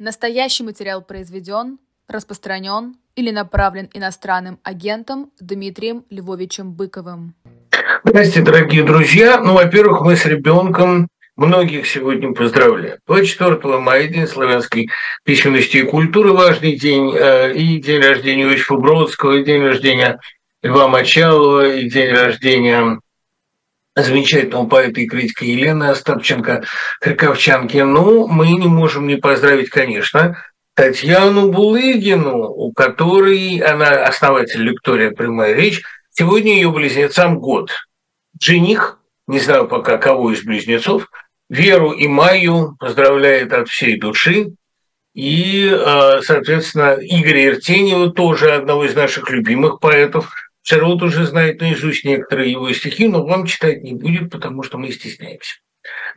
Настоящий материал произведен, распространен или направлен иностранным агентом Дмитрием Львовичем Быковым. Здравствуйте, дорогие друзья. Во-первых, мы с ребенком многих сегодня поздравляем. 24 мая, День славянской письменности и культуры, важный день, и день рождения Иосифа Бродского, и день рождения Льва Мочалова, и день рождения замечательного поэта и критика Елены Остапченко, Харьковчанки. Но мы не можем не поздравить, конечно, Татьяну Булыгину, у которой, она основатель лектория «Прямая речь», сегодня ее близнецам год. Жених, не знаю пока кого из близнецов, Веру и Майю поздравляет от всей души. И, соответственно, Игоря Иртенева, тоже одного из наших любимых поэтов. Шарлот уже знает наизусть некоторые его стихи, но вам читать не будет, потому что мы стесняемся.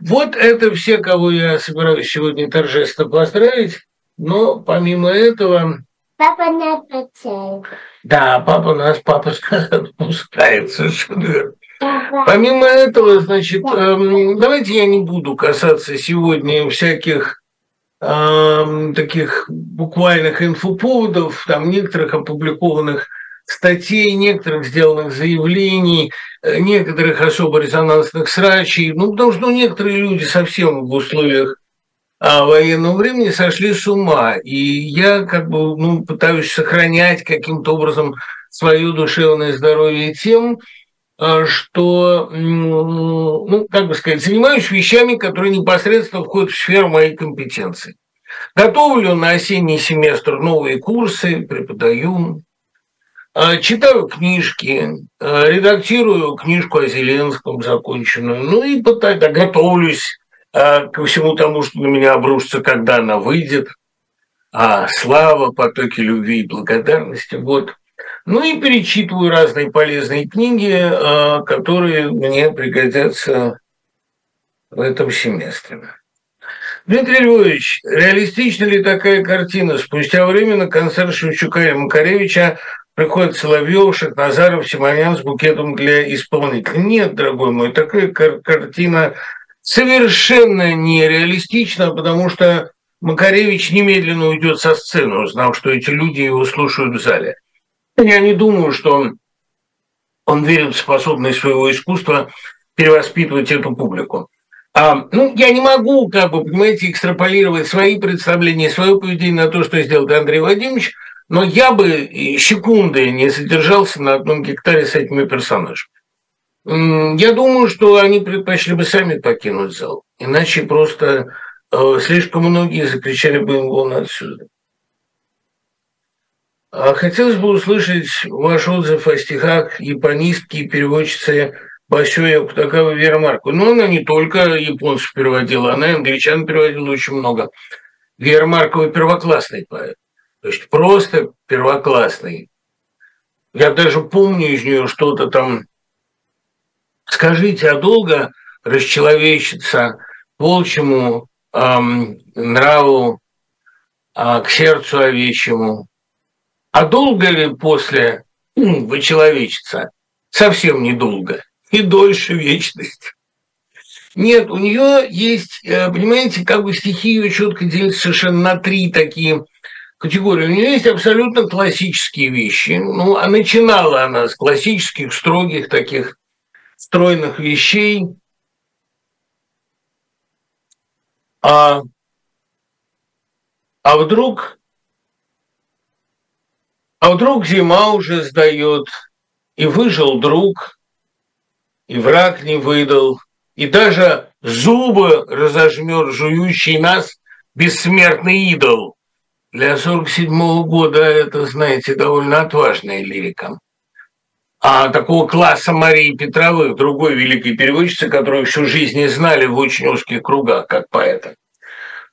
Вот это все, кого я собираюсь сегодня торжественно поздравить. Но помимо этого... Папа нас отпускает. Да, папа отпускает, совершенно верно. Помимо этого, значит, давайте я не буду касаться сегодня всяких таких буквальных инфоповодов, там некоторых опубликованных статей, некоторых сделанных заявлений, некоторых особо резонансных срачей, потому что некоторые люди совсем в условиях военного времени сошли с ума, и я пытаюсь сохранять каким-то образом свое душевное здоровье тем, что, занимаюсь вещами, которые непосредственно входят в сферу моей компетенции. Готовлю на осенний семестр новые курсы, преподаю, читаю книжки, редактирую книжку о Зеленском законченную, и готовлюсь ко всему тому, что на меня обрушится, когда она выйдет. Слава, потоки любви и благодарности. И перечитываю разные полезные книги, которые мне пригодятся в этом семестре. Дмитрий Львович, реалистична ли такая картина? Спустя время на концерт Шевчука и Макаревича приходят Соловьев, Шахназаров, Симонян с букетом для исполнителя. Нет, дорогой мой, такая картина совершенно нереалистично, потому что Макаревич немедленно уйдет со сцены, узнав, что эти люди его слушают в зале. Я не думаю, что он верит в способность своего искусства перевоспитывать эту публику. Я не могу, экстраполировать свои представления, свое поведение на то, что сделал Андрей Владимирович, но я бы секунды не задержался на одном гектаре с этими персонажами. Я думаю, что они предпочли бы сами покинуть зал, иначе просто слишком многие закричали бы им вон отсюда. Хотелось бы услышать ваш отзыв о стихах японистки и переводчицы Басёи Окутагавы Веры Марковой. Но она не только японцев переводила, она и англичан переводила очень много. Вера Маркова первоклассный поэт, то есть просто первоклассный. Я даже помню из нее что-то там. Скажите, а долго расчеловечиться волчьему нраву, к сердцу овечьему? А долго ли после вычеловечиться? Совсем недолго. И дольше вечность. Нет, у нее есть, понимаете, стихи ее четко делятся совершенно на три такие категории. У нее есть абсолютно классические вещи. А начинала она с классических, строгих таких стройных вещей, а вдруг зима уже сдает, и выжил друг, и враг не выдал, и даже зубы разожмет жующий нас бессмертный идол. Для 47-го года это, знаете, довольно отважная лирика. Такого класса Марии Петровых, другой великой переводчицы, которую всю жизнь не знали в очень узких кругах, как поэта.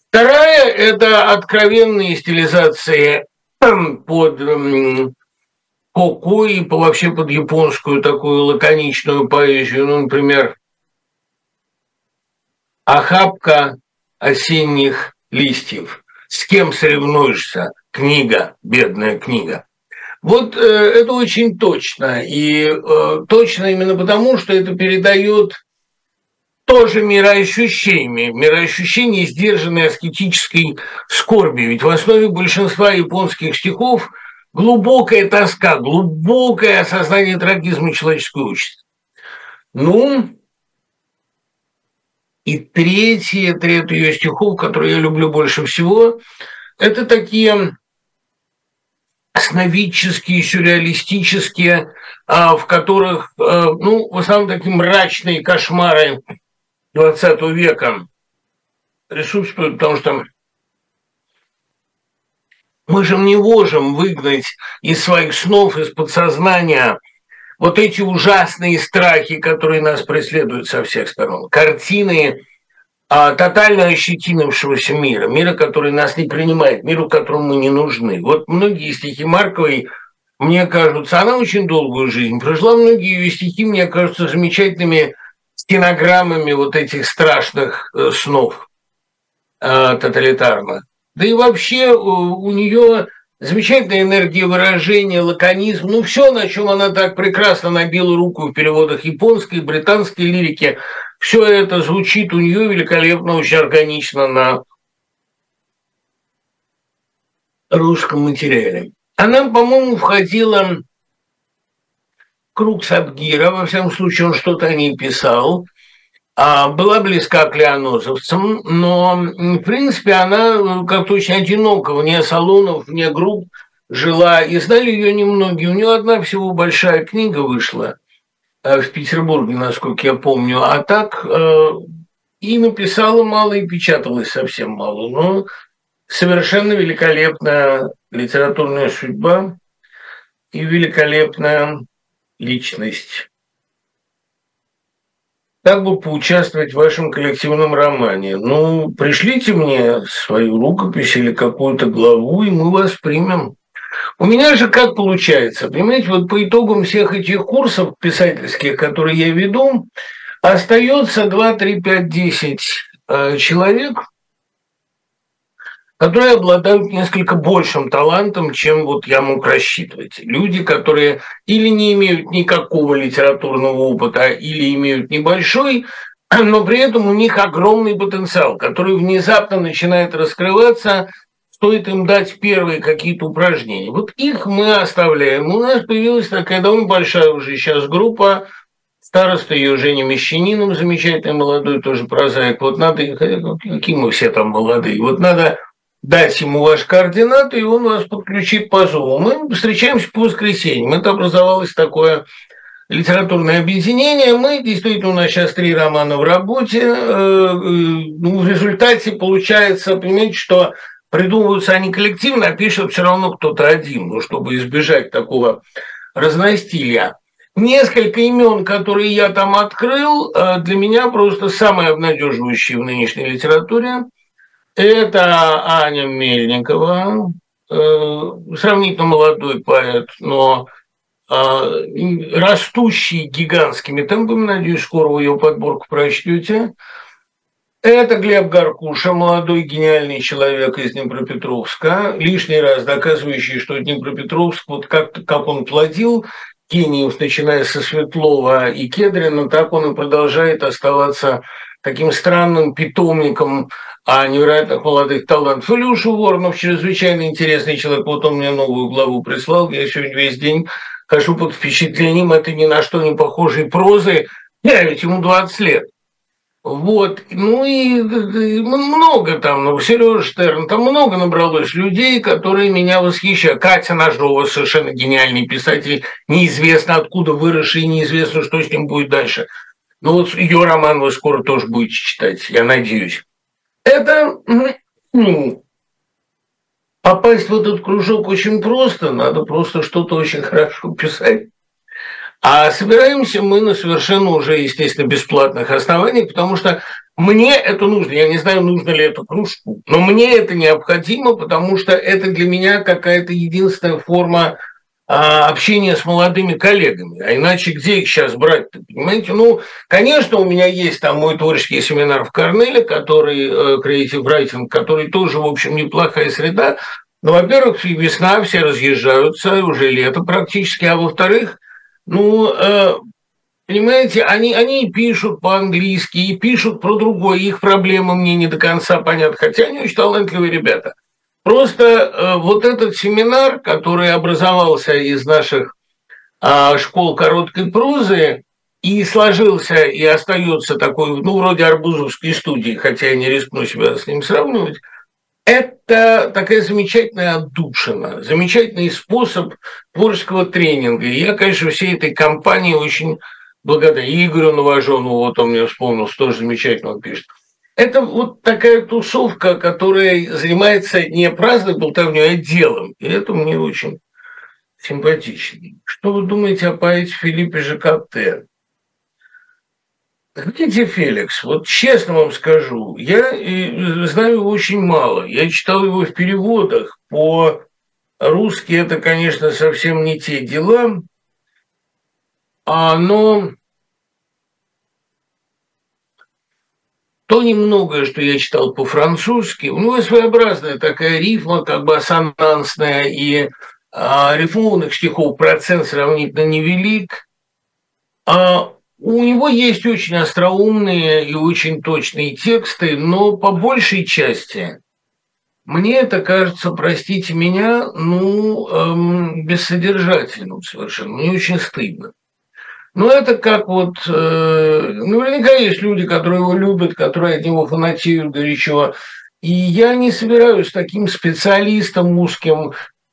Вторая – это откровенные стилизации под коку и вообще под японскую такую лаконичную поэзию. Например, «Охапка осенних листьев». «С кем соревнуешься? Книга, бедная книга». Это очень точно, и точно именно потому, что это передает тоже мироощущение, сдержанное аскетической скорбью. Ведь в основе большинства японских стихов глубокая тоска, глубокое осознание трагизма человеческой участи. Ну, и третий ее стихов, который я люблю больше всего, это такие сновидческие, сюрреалистические, в которых, ну, в основном такие мрачные кошмары XX века присутствуют, потому что мы же не можем выгнать из своих снов, из подсознания вот эти ужасные страхи, которые нас преследуют со всех сторон. Картины тотально ощетинившегося мира, мира, который нас не принимает, миру, которому мы не нужны. Вот многие стихи Марковой, мне кажутся, она очень долгую жизнь прожила, многие ее стихи, мне кажутся, замечательными стенограммами вот этих страшных снов тоталитарных. Да и вообще у нее замечательная энергия выражения, лаконизм, ну все, на чем она так прекрасно набила руку в переводах японской, британской лирики, все это звучит у нее великолепно, очень органично на русском материале. Она, по-моему, входила в круг Сабгира, во всяком случае он что-то о ней писал. Была близка к леонозовцам, но, в принципе, она как-то очень одинока, вне салонов, вне групп жила, и знали ее немногие. У нее одна всего большая книга вышла в Петербурге, насколько я помню, а так и написала мало, и печаталась совсем мало, но совершенно великолепная литературная судьба и великолепная личность. Как бы поучаствовать в вашем коллективном романе? Ну, пришлите мне свою рукопись или какую-то главу, и мы вас примем. У меня же как получается? Понимаете, вот по итогам всех этих курсов писательских, которые я веду, остается 2, 3, 5, 10 человек, которые обладают несколько большим талантом, чем вот я мог рассчитывать. Люди, которые или не имеют никакого литературного опыта, или имеют небольшой, но при этом у них огромный потенциал, который внезапно начинает раскрываться, стоит им дать первые какие-то упражнения. Вот их мы оставляем. У нас появилась такая довольно большая уже сейчас группа, староста ее Женя Мещанином, замечательный молодой тоже прозаик. Вот надо, какие мы все там молодые, вот надо дать ему ваши координаты, и он вас подключит по Zoom. Мы встречаемся по воскресеньям. Это образовалось такое литературное объединение. Мы действительно, у нас сейчас 3 романа в работе. В результате получается, понимаете, что придумываются они коллективно, а пишут все равно кто-то один, ну, чтобы избежать такого разностилия. Несколько имен, которые я там открыл, для меня просто самые обнадеживающие в нынешней литературе. Это Аня Мельникова, сравнительно молодой поэт, но растущий гигантскими темпами, надеюсь, скоро вы ее подборку прочтете. Это Глеб Гаркуша, молодой гениальный человек из Днепропетровска, лишний раз доказывающий, что Днепропетровск, вот как он плодил гениев, начиная со Светлова и Кедрина, так он и продолжает оставаться таким странным питомником невероятных молодых талантов. Илюша Воронов, чрезвычайно интересный человек, вот он мне новую главу прислал, я сегодня весь день хожу под впечатлением этой ни на что не похожей прозы, я ведь ему 20 лет. Вот, ну и много там, ну, Сережа Штерн, там много набралось людей, которые меня восхищают. Катя Ножова, совершенно гениальный писатель, неизвестно откуда выросший, неизвестно, что с ним будет дальше. Ну вот ее роман вы скоро тоже будете читать, я надеюсь. Это, ну, попасть в этот кружок очень просто, надо просто что-то очень хорошо писать. А собираемся мы на совершенно уже, естественно, бесплатных основаниях, потому что мне это нужно. Я не знаю, нужно ли это кружку, но мне это необходимо, потому что это для меня какая-то единственная форма общение с молодыми коллегами, а иначе где их сейчас брать-то, понимаете? Ну, конечно, у меня есть там мой творческий семинар в Корнеле, который, Creative Writing, который тоже, в общем, неплохая среда, но, во-первых, весна, все разъезжаются, уже лето практически, а во-вторых, ну, Понимаете, они пишут по-английски, и пишут про другое, их проблемы мне не до конца понятны, хотя они очень талантливые ребята. Просто вот этот семинар, который образовался из наших школ короткой прозы, и сложился, и остается такой, ну, вроде арбузовской студии, хотя я не рискну себя с ним сравнивать, это такая замечательная отдушина, замечательный способ творческого тренинга. И я, конечно, всей этой компании очень благодарен. Игорю Новоженову, вот он мне вспомнил, тоже замечательно он пишет. Это вот такая тусовка, которая занимается не праздной болтовнёй, а делом. И это мне очень симпатично. Что вы думаете о поэте Филиппе Жакоте? Знаете, Феликс, вот честно вам скажу, я знаю его очень мало. Я читал его в переводах. По-русски это, конечно, совсем не те дела. Но то немногое, что я читал по-французски, у него своеобразная такая рифма, как бы ассонансная, и рифмованных стихов процент сравнительно невелик. У него есть очень остроумные и очень точные тексты, но по большей части мне это кажется, простите меня, ну, бессодержательным совершенно. Мне очень стыдно. Но это как вот... наверняка есть люди, которые его любят, которые от него фанатеют горячо. И я не собираюсь таким специалистом узким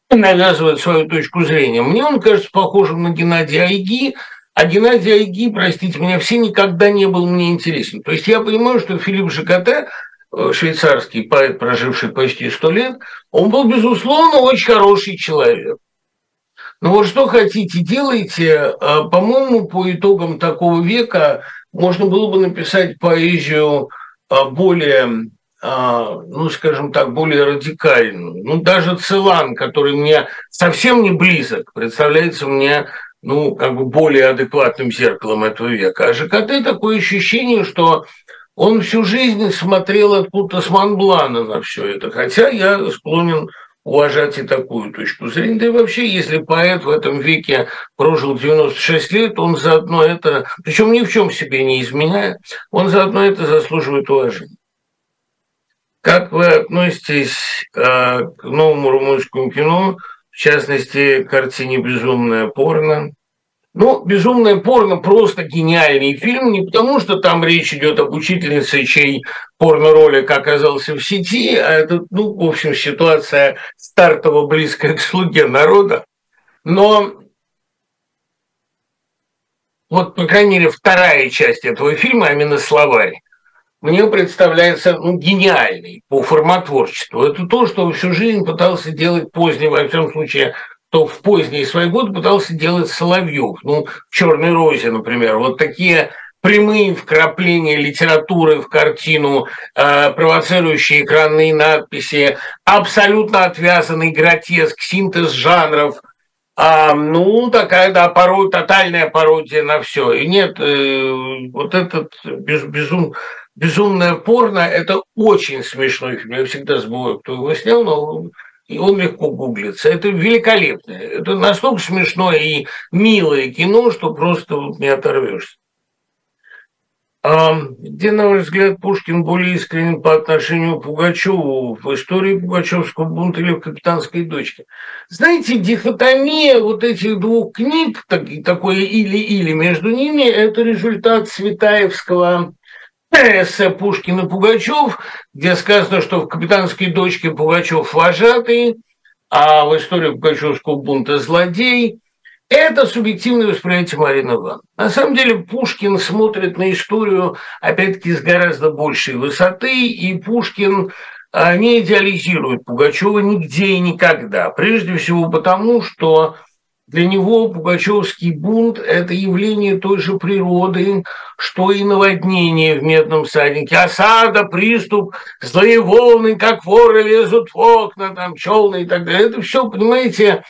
навязывать свою точку зрения. Мне он кажется похожим на Геннадия Айги, а Геннадий Айги, простите меня, все никогда не был мне интересен. То есть я понимаю, что Филипп Жакоте, швейцарский поэт, проживший почти 100 лет, он был, безусловно, очень хороший человек. Но вот что хотите, делайте. По-моему, по итогам такого века можно было бы написать поэзию более, ну, скажем так, более радикальную. Ну, даже Целан, который мне совсем не близок, представляется мне... ну, как бы более адекватным зеркалом этого века. А Жакоте такое ощущение, что он всю жизнь смотрел откуда-то с Монблана на все это. Хотя я склонен уважать и такую точку зрения. Да и вообще, если поэт в этом веке прожил 96 лет, он заодно это, причем ни в чем себе не изменяя, он заодно это заслуживает уважения. Как вы относитесь к новому румынскому кино? В частности, картине «Безумное порно». Ну, «Безумное порно» просто гениальный фильм, не потому что там речь идет об учительнице, чей порно-ролик оказался в сети, а это, ну, в общем, ситуация стартово близкая к слуге народа. Но вот, по крайней мере, вторая часть этого фильма, а именно «Словарь», мне представляется, ну, гениальный по формотворчеству. Это то, что всю жизнь пытался делать поздний, во всем случае, то в поздние свои годы пытался делать Соловьев. Ну, в «Черной розе», например. Вот такие прямые вкрапления литературы в картину, провоцирующие экранные надписи, абсолютно отвязанный гротеск, синтез жанров. Ну, такая, да, тотальная пародия на все. И нет, вот этот «Безумное порно» – это очень смешной фильм. Я всегда забываю, кто его снял, но он легко гуглится. Это великолепно. Это настолько смешное и милое кино, что просто вот не оторвешься. Где, на ваш взгляд, Пушкин более искренен по отношению к Пугачёву? В истории пугачевского бунта или в «Капитанской дочке»? Знаете, дихотомия вот этих двух книг, такое или-или между ними, это результат Цветаевского эссе «Пушкин и Пугачёв», где сказано, что в «Капитанской дочке» Пугачёв вожатый, а в истории пугачевского бунта злодей. Это субъективное восприятие Марины Ивановны. На самом деле Пушкин смотрит на историю, опять-таки, с гораздо большей высоты, и Пушкин не идеализирует Пугачева нигде и никогда. Прежде всего потому, что для него пугачевский бунт – это явление той же природы, что и наводнение в «Медном садике». Осада, приступ, злые волны, как воры лезут в окна, там, челны и так далее. Это все, понимаете,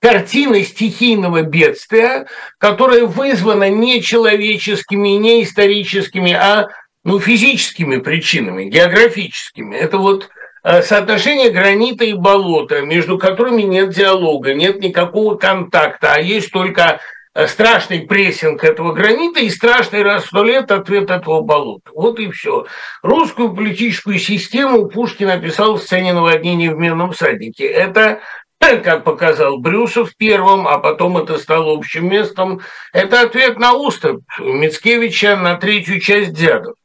картина стихийного бедствия, которая вызвана не человеческими, не историческими, а, ну, физическими причинами, географическими. Это вот соотношение гранита и болота, между которыми нет диалога, нет никакого контакта, а есть только страшный прессинг этого гранита и страшный раз в 100 лет ответ этого болота. Вот и все. Русскую политическую систему Пушкин описал в сцене наводнения в Мирном садике. Это, как показал Брюсов первым, а потом это стало общим местом, это ответ на уступ Мицкевича на третью часть Дзядов.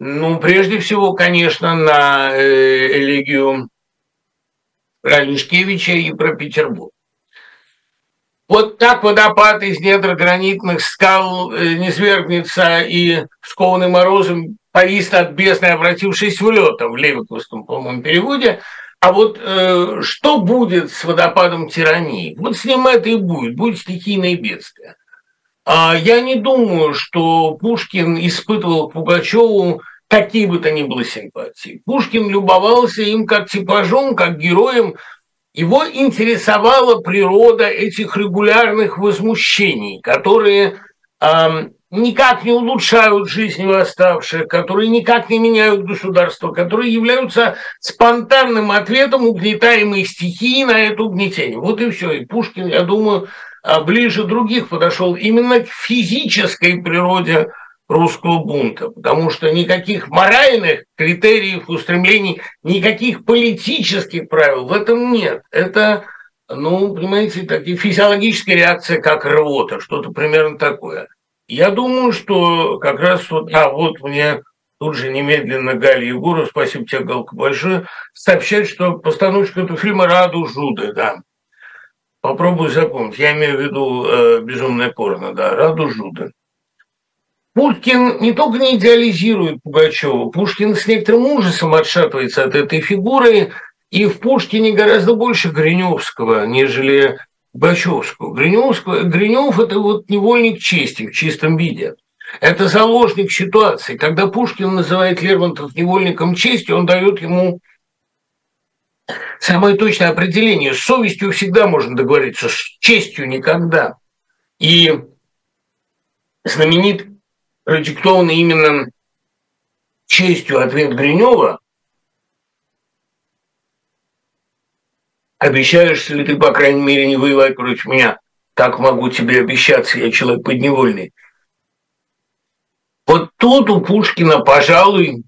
Ну, прежде всего, конечно, на элегию Ралишкевича и про Петербург. Вот так водопад из недр гранитных скал низвергнется и скованный морозом повиснет от бесны, обратившись в лед, в левиковском, по-моему, переводе. А вот что будет с водопадом тирании? Вот с ним это и будет. Будет стихийное бедствие. Я не думаю, что Пушкин испытывал к Пугачёву какие бы то ни было симпатии. Пушкин любовался им как типажом, как героем. Его интересовала природа этих регулярных возмущений, которые никак не улучшают жизнь восставших, которые никак не меняют государство, которые являются спонтанным ответом угнетаемой стихии на это угнетение. Вот и все. И Пушкин, я думаю, ближе других подошел именно к физической природе русского бунта, потому что никаких моральных критериев, устремлений, никаких политических правил в этом нет. Это, ну, понимаете, такие физиологические реакции, как рвота, что-то примерно такое. Я думаю, что как раз вот, вот мне тут же немедленно Галя Егорова, спасибо тебе, Галка, большое, сообщает, что постановщик этого фильма Раду Жуды, да. Попробую запомнить, я имею в виду «Безумное порно», да, Раду Жуды. Пушкин не только не идеализирует Пугачева, Пушкин с некоторым ужасом отшатывается от этой фигуры, и в Пушкине гораздо больше Гриневского, нежели Пугачевского. Гринев – это вот невольник чести в чистом виде. Это заложник ситуации. Когда Пушкин называет Лермонтов невольником чести, он дает ему самое точное определение. С совестью всегда можно договориться, с честью никогда. И знаменит продиктованный именно честью ответ Гринева: «Обещаешься ли ты, по крайней мере, не воевать против меня? Как могу тебе обещаться, я человек подневольный?» Вот тут у Пушкина, пожалуй,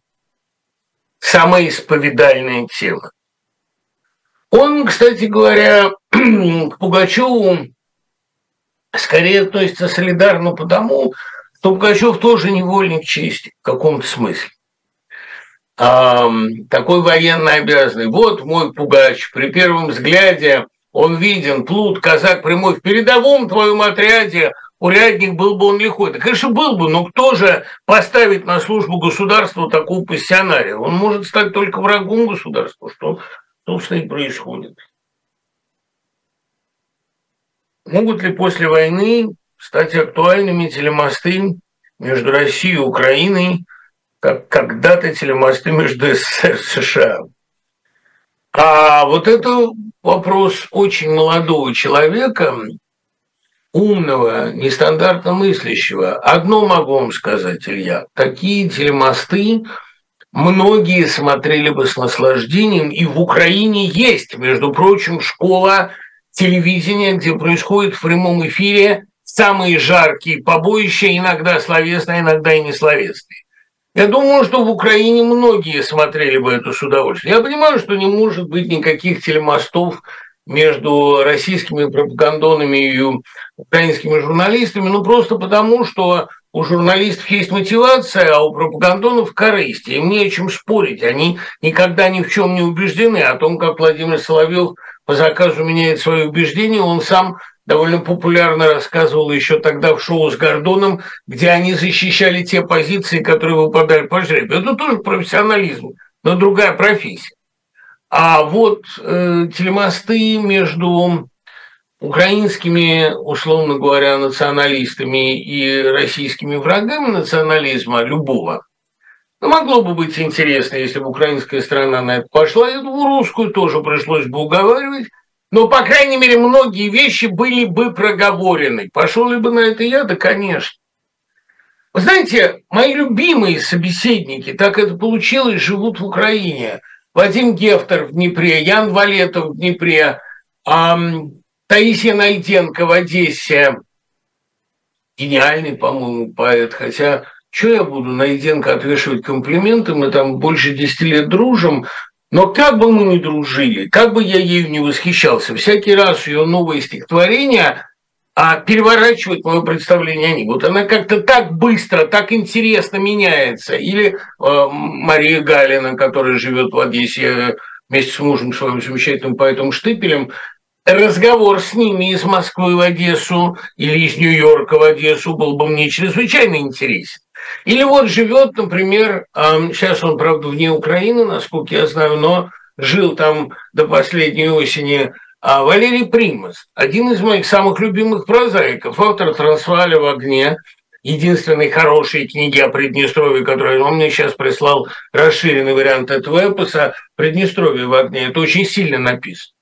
самая исповедальная тема. Он, кстати говоря, к Пугачёву скорее относится солидарно потому, что Пугачёв тоже невольник чести в каком-то смысле. Такой военно обязанный. Вот мой Пугач, при первом взгляде он виден, плут, казак прямой, в передовом твоем отряде, урядник был бы он лихой. Да, конечно, был бы, но кто же поставит на службу государству такого пассионария? Он может стать только врагом государства, что, собственно, и происходит. Могут ли после войны стать актуальными телемосты между Россией и Украиной, как когда-то телемосты между СССР и США? А вот это вопрос очень молодого человека, умного, нестандартно мыслящего. Одно могу вам сказать, Илья, такие телемосты многие смотрели бы с наслаждением, и в Украине есть, между прочим, школа телевидения, где происходит в прямом эфире самые жаркие побоища, иногда словесные, иногда и несловесные. Я думаю, что в Украине многие смотрели бы это с удовольствием. Я понимаю, что не может быть никаких телемостов между российскими пропагандонами и украинскими журналистами, ну просто потому, что у журналистов есть мотивация, а у пропагандонов корысть. Им не о чем спорить. Они никогда ни в чем не убеждены. О том, как Владимир Соловьев по заказу меняет свои убеждения, он сам довольно популярно рассказывал еще тогда в шоу с Гордоном, где они защищали те позиции, которые выпадали по жребию. Это тоже профессионализм, но другая профессия. А вот телемосты между украинскими, условно говоря, националистами и российскими врагами национализма любого, ну, могло бы быть интересно, если бы украинская сторона на это пошла. Я думаю, русскую тоже пришлось бы уговаривать. Но, по крайней мере, многие вещи были бы проговорены. Пошел ли бы на это я? Да, конечно. Вы знаете, мои любимые собеседники, так это получилось, живут в Украине. Вадим Гефтер в Днепре, Ян Валетов в Днепре, Таисия Найденко в Одессе, гениальный, по-моему, поэт, хотя что я буду на Найденко отвешивать комплименты, мы там больше 10 лет дружим, но как бы мы ни дружили, как бы я ею не восхищался, всякий раз ее новые стихотворения переворачивают мое представление о ней. Вот она как-то так быстро, так интересно меняется. Или Мария Галина, которая живет в Одессе вместе с мужем своим замечательным поэтом Штыпелем, разговор с ними из Москвы в Одессу или из Нью-Йорка в Одессу был бы мне чрезвычайно интересен. Или вот живет, например, сейчас он, правда, вне Украины, насколько я знаю, но жил там до последней осени, Валерий Примас, один из моих самых любимых прозаиков, автор «Трансвааля в огне», единственной хорошей книги о Приднестровье, которую он мне сейчас прислал, расширенный вариант этого эпоса «Приднестровье в огне». Это очень сильно написано.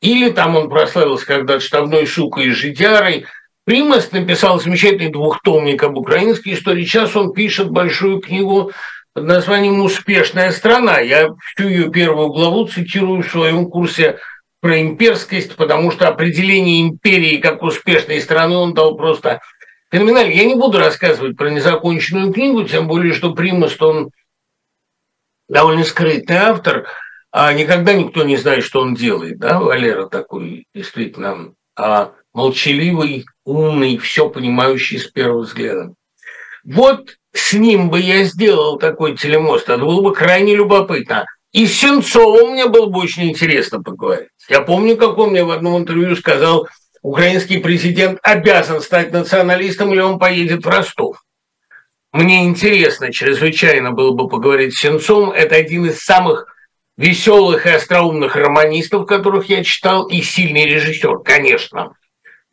Или там он прославился когда-то «Штабной шукой» и «Жидярой». Примас написал замечательный двухтомник об украинской истории. Сейчас он пишет большую книгу под названием «Успешная страна». Я всю ее первую главу цитирую в своем курсе про имперскость, потому что определение империи как успешной страны он дал просто феноменально. Я не буду рассказывать про незаконченную книгу, тем более, что Примас, он довольно скрытный автор, а никогда никто не знает, что он делает. Да? Валера такой действительно молчаливый, умный, все понимающий с первого взгляда. Вот с ним бы я сделал такой телемост, это было бы крайне любопытно. И с Сенцовым мне было бы очень интересно поговорить. Я помню, как он мне в одном интервью сказал, украинский президент обязан стать националистом, или он поедет в Ростов. Мне интересно, чрезвычайно было бы поговорить с Сенцовым. Это один из самых веселых и остроумных романистов, которых я читал, и сильный режиссер, конечно.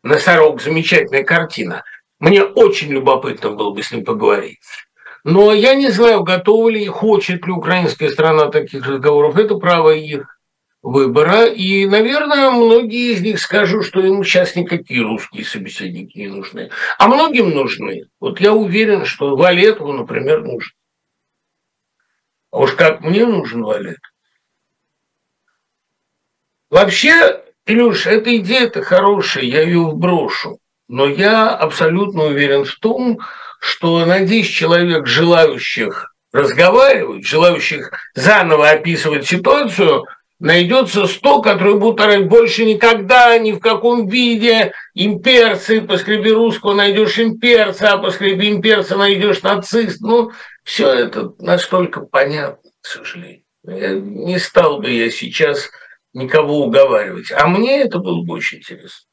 «Носорог» – замечательная картина. Мне очень любопытно было бы с ним поговорить. Но я не знаю, готова ли и хочет ли украинская страна таких разговоров. Это право их выбора. И, наверное, многие из них скажут, что им сейчас никакие русские собеседники не нужны. А многим нужны. Вот я уверен, что Валетову, например, нужен. А уж как мне нужен Валетов. Вообще, Илюш, эта идея-то хорошая, я ее вброшу, но я абсолютно уверен в том, что на 10 человек, желающих разговаривать, желающих заново описывать ситуацию, найдется 100, которые будут орать больше никогда, ни в каком виде, имперцы, поскреби русского, найдешь имперца, а поскреби имперца, найдешь нацист. Ну, все это настолько понятно, к сожалению. Не стал бы я сейчас никого уговаривать. А мне это было бы очень интересно.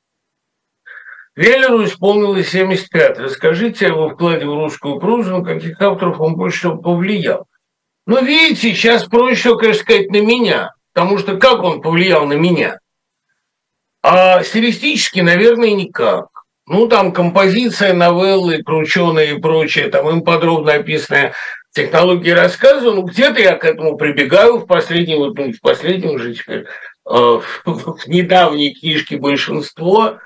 Веллеру исполнилось 75. Расскажите о его вкладе в русскую прозу, на каких авторов он больше всего повлиял. Ну, видите, сейчас проще всего, конечно, сказать на меня, потому что как он повлиял на меня? А стилистически, наверное, никак. Ну, там композиция, новеллы, крученые и прочее, там им подробно описанная технология рассказа, ну, где-то я к этому прибегаю в последнем уже теперь, в недавней книжке «Большинство»,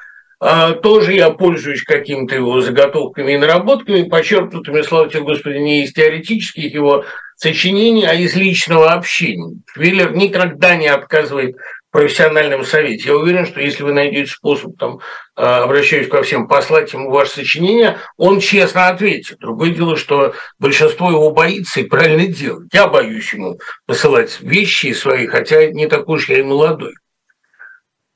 тоже я пользуюсь какими-то его заготовками и наработками, почерпнутыми, слава тебе, Господи, не из теоретических его сочинений, а из личного общения. Веллер никогда не отказывает в профессиональном совете. Я уверен, что если вы найдете способ, там, обращаюсь ко всем, послать ему ваше сочинение, он честно ответит. Другое дело, что большинство его боится и правильно делает. Я боюсь ему посылать вещи свои, хотя не такой уж я и молодой.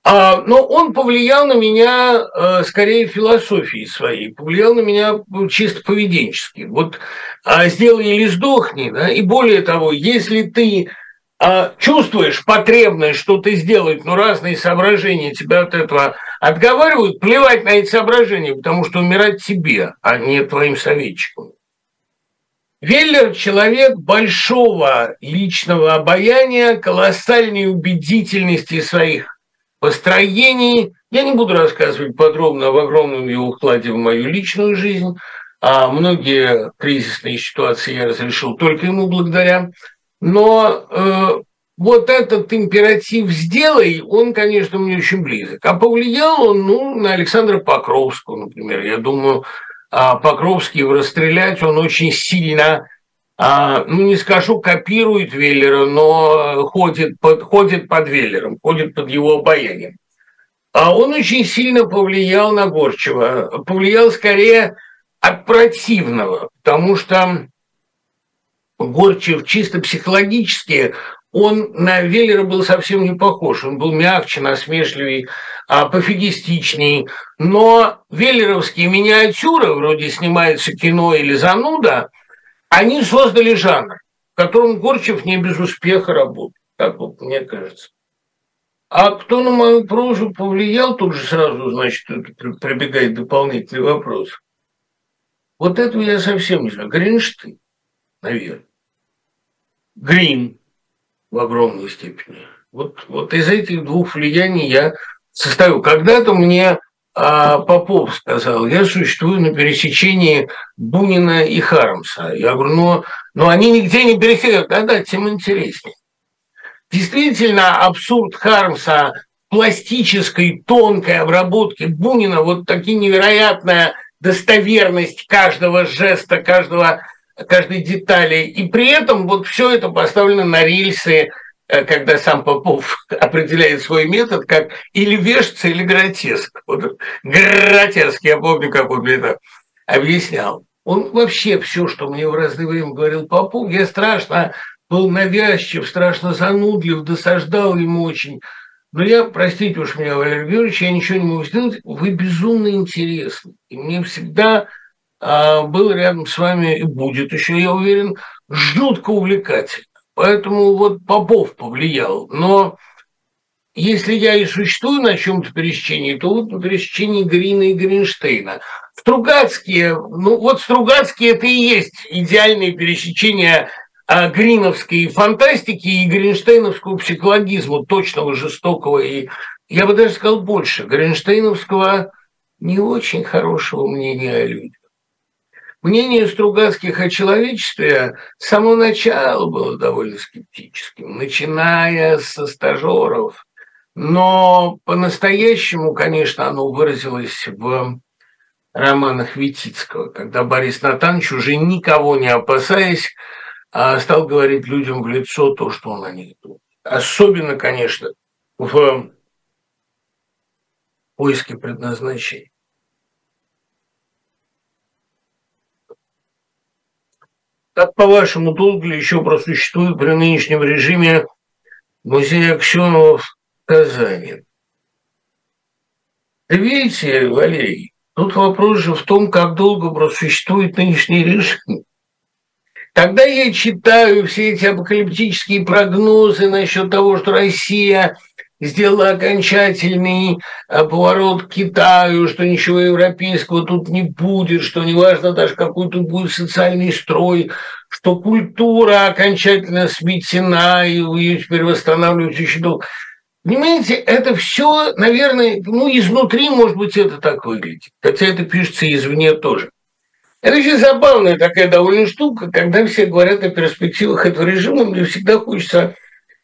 Но он повлиял на меня скорее философией своей, повлиял на меня чисто поведенчески. Вот «Сделай или сдохни», да, и более того, если ты чувствуешь потребность что-то сделать, но разные соображения тебя от этого отговаривают, плевать на эти соображения, потому что умирать тебе, а не твоим советчикам. Веллер – человек большого личного обаяния, колоссальной убедительности своих построений. Я не буду рассказывать подробно об огромном его вкладе в мою личную жизнь. А многие кризисные ситуации я разрешил только ему благодаря. Но вот этот императив «сделай», он, конечно, мне очень близок. А повлиял он, ну, на Александра Покровского, например. Я думаю, Покровского расстрелять он очень сильно, ну, не скажу, копирует Веллера, но ходит под Веллером, ходит под его обаянием. А он очень сильно повлиял на Горчева. Повлиял скорее от противного, потому что Горчев чисто психологически, он на Веллера был совсем не похож, он был мягче, насмешливей, пофигистичней, но веллеровские миниатюры, вроде «Снимается кино» или «Зануда», они создали жанр, в котором Горчев не без успеха работал, как вот мне кажется. А кто на мою прозу повлиял, тут же сразу, значит, прибегает дополнительный вопрос. Вот этого я совсем не знаю. Гринштейн, наверное. Грин в огромной степени. Вот из этих двух влияний я состою. Когда-то мне Попов сказал, я существую на пересечении Бунина и Хармса. Я говорю, но они нигде не пересекают. Да, тем интереснее. Действительно, абсурд Хармса, пластической, тонкой обработки Бунина, вот такая невероятная достоверность каждого жеста, каждой детали. И при этом вот все это поставлено на рельсы, когда сам Попов определяет свой метод, как или вешаться, или гротеск. Вот, гротеск, я помню, как он мне это объяснял. Он вообще все, что мне в разное время говорил Попов, я страшно... был навязчив, страшно занудлив, досаждал ему очень. Но я, простите уж меня, Валерий Георгиевич, я ничего не могу сделать. Вы безумно интересны. И мне всегда был рядом с вами, и будет еще, я уверен, жутко увлекательно. Поэтому вот Попов повлиял. Но если я и существую на чем-то пересечении, то вот на пересечении Грина и Гринштейна. Стругацкие, Стругацкие – это и есть идеальное пересечение гриновской фантастики и гринштейновского психологизма, точного, жестокого и, я бы даже сказал, больше, гринштейновского не очень хорошего мнения о людях. Мнение Стругацких о человечестве с самого начала было довольно скептическим, начиная со стажеров, но по-настоящему, конечно, оно выразилось в романах Витицкого, когда Борис Натанович, уже никого не опасаясь, стал говорить людям в лицо то, что он о них думает. Особенно, конечно, в поиске предназначения. Как, по-вашему, долго ли еще просуществует при нынешнем режиме музей Аксенова в Казани? Да видите, Валерий, тут вопрос же в том, как долго просуществует нынешний режим. Когда я читаю все эти апокалиптические прогнозы насчет того, что Россия сделала окончательный поворот к Китаю, что ничего европейского тут не будет, что неважно даже какой тут будет социальный строй, что культура окончательно сметена, и ее теперь восстанавливать еще долго. Понимаете, это все, наверное, изнутри, может быть, это так выглядит, хотя это пишется извне тоже. Это еще забавная такая довольно штука, когда все говорят о перспективах этого режима, мне всегда хочется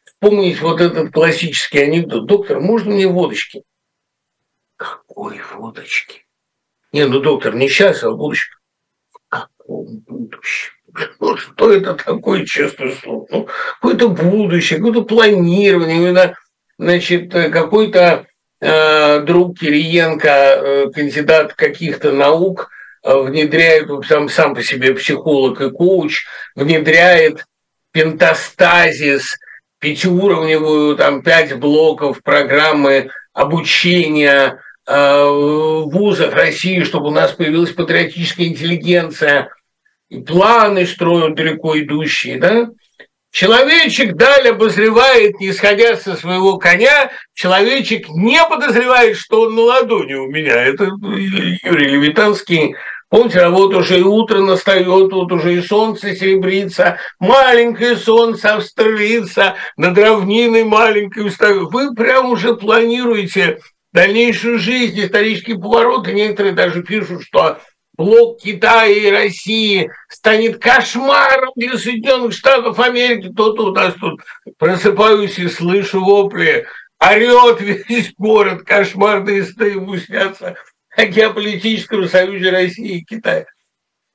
вспомнить вот этот классический анекдот. Доктор, можно мне водочки? Какой водочки? Не, доктор, не сейчас, а в будущем. В каком будущем? Что это такое, честное слово? Какое-то будущее, какое-то планирование, значит, какой-то друг Кириенко, кандидат каких-то наук, внедряет, сам по себе психолог и коуч, внедряет пентастазис, пятиуровневую, 5 блоков программы обучения в вузах России, чтобы у нас появилась патриотическая интеллигенция, и планы строят далеко идущие, да? Человечек даль обозревает, не сходя со своего коня, человечек не подозревает, что он на ладони у меня. Это Юрий Левитанский. Помните, а вот уже и утро настает, вот уже и солнце серебрится, маленькое солнце австралится, над равниной маленькой встает. Вы прям уже планируете дальнейшую жизнь, исторические повороты. Некоторые даже пишут, что блок Китая и России станет кошмаром для Соединенных Штатов Америки. То-то у нас тут просыпаюсь и слышу вопли. Орет весь город, кошмарные сны ему снятся о геополитическом союзе России и Китая.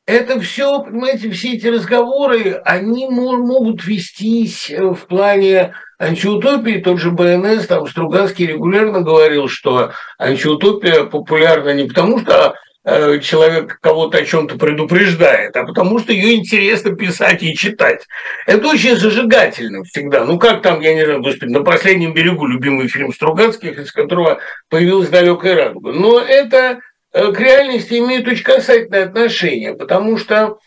Это все, понимаете, все эти разговоры, они могут вестись в плане антиутопии. Тот же БНС, Стругацкий регулярно говорил, что антиутопия популярна не потому, что человек кого-то о чем-то предупреждает, а потому что ее интересно писать и читать. Это очень зажигательно всегда. Ну как там, я не знаю, господи, «На последнем берегу» любимый фильм Стругацких, из которого появилась «Далекая радуга». Но это к реальности имеет очень касательное отношение, потому что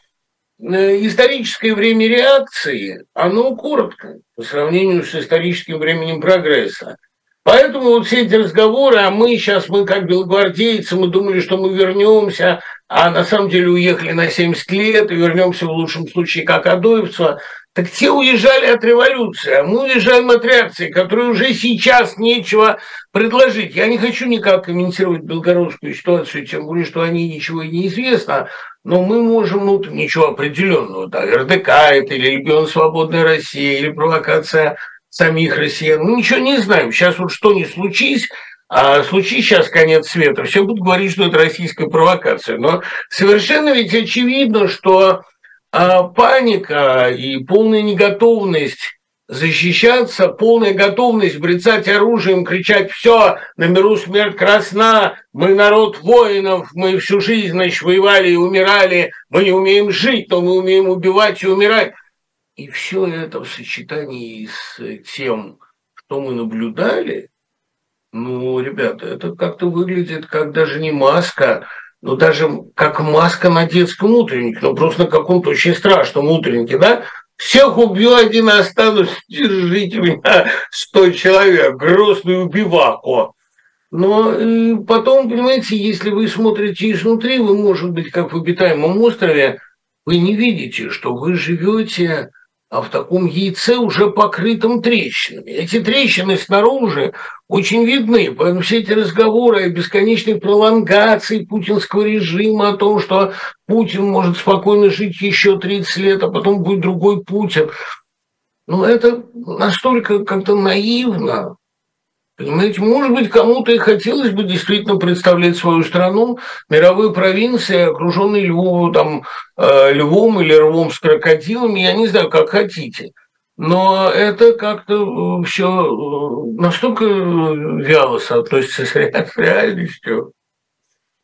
историческое время реакции, оно коротко по сравнению с историческим временем прогресса. Поэтому вот все эти разговоры, а мы сейчас, мы как белогвардейцы, мы думали, что мы вернемся, а на самом деле уехали на 70 лет и вернемся в лучшем случае как адоевство. Так те уезжали от революции, а мы уезжаем от реакции, которой уже сейчас нечего предложить. Я не хочу никак комментировать белгородскую ситуацию, тем более, что о ней ничего и не известно, но мы можем, ну, ничего определенного, да, РДК это или регион «Свободная Россия», или провокация самих россиян. Мы ничего не знаем. Сейчас вот что ни случись, а случись сейчас конец света, все будут говорить, что это российская провокация. Но совершенно ведь очевидно, что паника и полная неготовность защищаться, полная готовность бряцать оружием, кричать «все, на миру смерть красна, мы народ воинов, мы всю жизнь, значит, воевали и умирали, мы не умеем жить, но мы умеем убивать и умирать». И все это в сочетании с тем, что мы наблюдали, ну, ребята, это как-то выглядит как даже не маска, но даже как маска на детском утреннике, но просто на каком-то очень страшном утреннике, да? Всех убью, один останусь, держите меня, 100 человек, грозную убиваку. Но потом, понимаете, если вы смотрите изнутри, вы, может быть, как в обитаемом острове, вы не видите, что вы живете в таком яйце, уже покрытом трещинами. Эти трещины снаружи очень видны, поэтому все эти разговоры о бесконечной пролонгации путинского режима, о том, что Путин может спокойно жить еще 30 лет, а потом будет другой Путин. Ну, это настолько как-то наивно. Понимаете, может быть, кому-то и хотелось бы действительно представлять свою страну, мировые провинции, окруженные львом или рвом с крокодилами, я не знаю, как хотите. Но это как-то все настолько вяло соотносится с реальностью.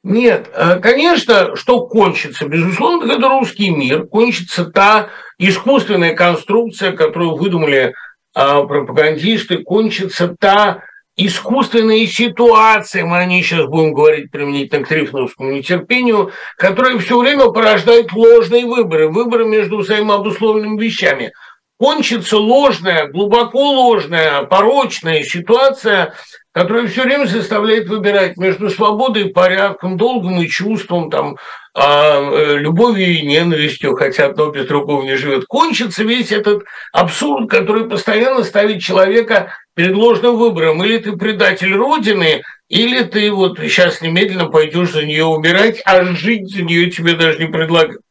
Нет, конечно, что кончится, безусловно, это русский мир, кончится та искусственная конструкция, которую выдумали пропагандисты, кончится та искусственные ситуации, мы о ней сейчас будем говорить применительно к трифоновскому нетерпению, которые все время порождают ложные выборы, выборы между взаимообусловленными вещами. Кончится ложная, глубоко ложная, порочная ситуация, которая все время заставляет выбирать между свободой и порядком, долгом и чувством, там, любовью и ненавистью, хотя одно без другого не живет. Кончится весь этот абсурд, который постоянно ставит человека перед ложным выбором. Или ты предатель Родины, или ты вот сейчас немедленно пойдешь за нее умирать, а жить за нее тебе даже не предлагают.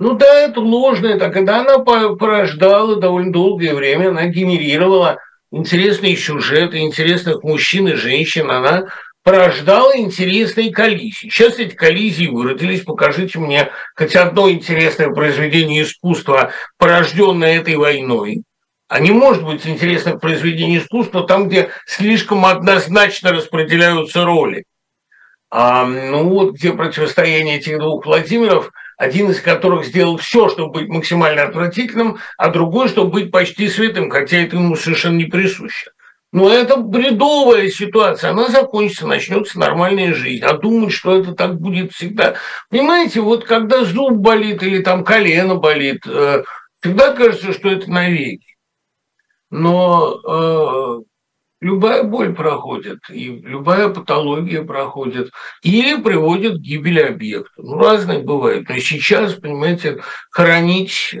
Ну да, это ложная, так когда она порождала довольно долгое время, она генерировала интересные сюжеты, интересных мужчин и женщин, она порождала интересные коллизии. Сейчас эти коллизии выродились. Покажите мне хоть одно интересное произведение искусства, порожденное этой войной. А не может быть интересных произведений искусства там, где слишком однозначно распределяются роли. Ну вот, где противостояние этих двух Владимиров, один из которых сделал все, чтобы быть максимально отвратительным, а другой, чтобы быть почти святым, хотя это ему совершенно не присуще. Но это бредовая ситуация, она закончится, начнется нормальная жизнь. А думать, что это так будет всегда. Понимаете, вот когда зуб болит или там колено болит, всегда кажется, что это навеки. Но любая боль проходит, и любая патология проходит, или приводит к гибели объекта. Ну, разные бывают. Но сейчас, понимаете, хоронить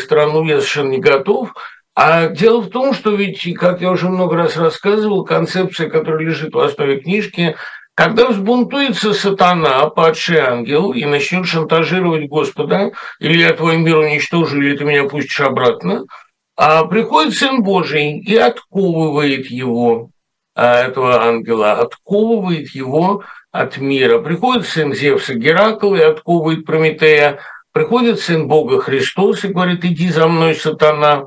страну я совершенно не готов. А дело в том, что ведь, как я уже много раз рассказывал, концепция, которая лежит в основе книжки, когда взбунтуется сатана, падший ангел, и начнет шантажировать Господа, или я твой мир уничтожу, или ты меня пустишь обратно, приходит Сын Божий и отковывает его, этого ангела, отковывает его от мира. Приходит сын Зевса Геракл и отковывает Прометея. Приходит Сын Бога Христос и говорит: иди за мной, сатана.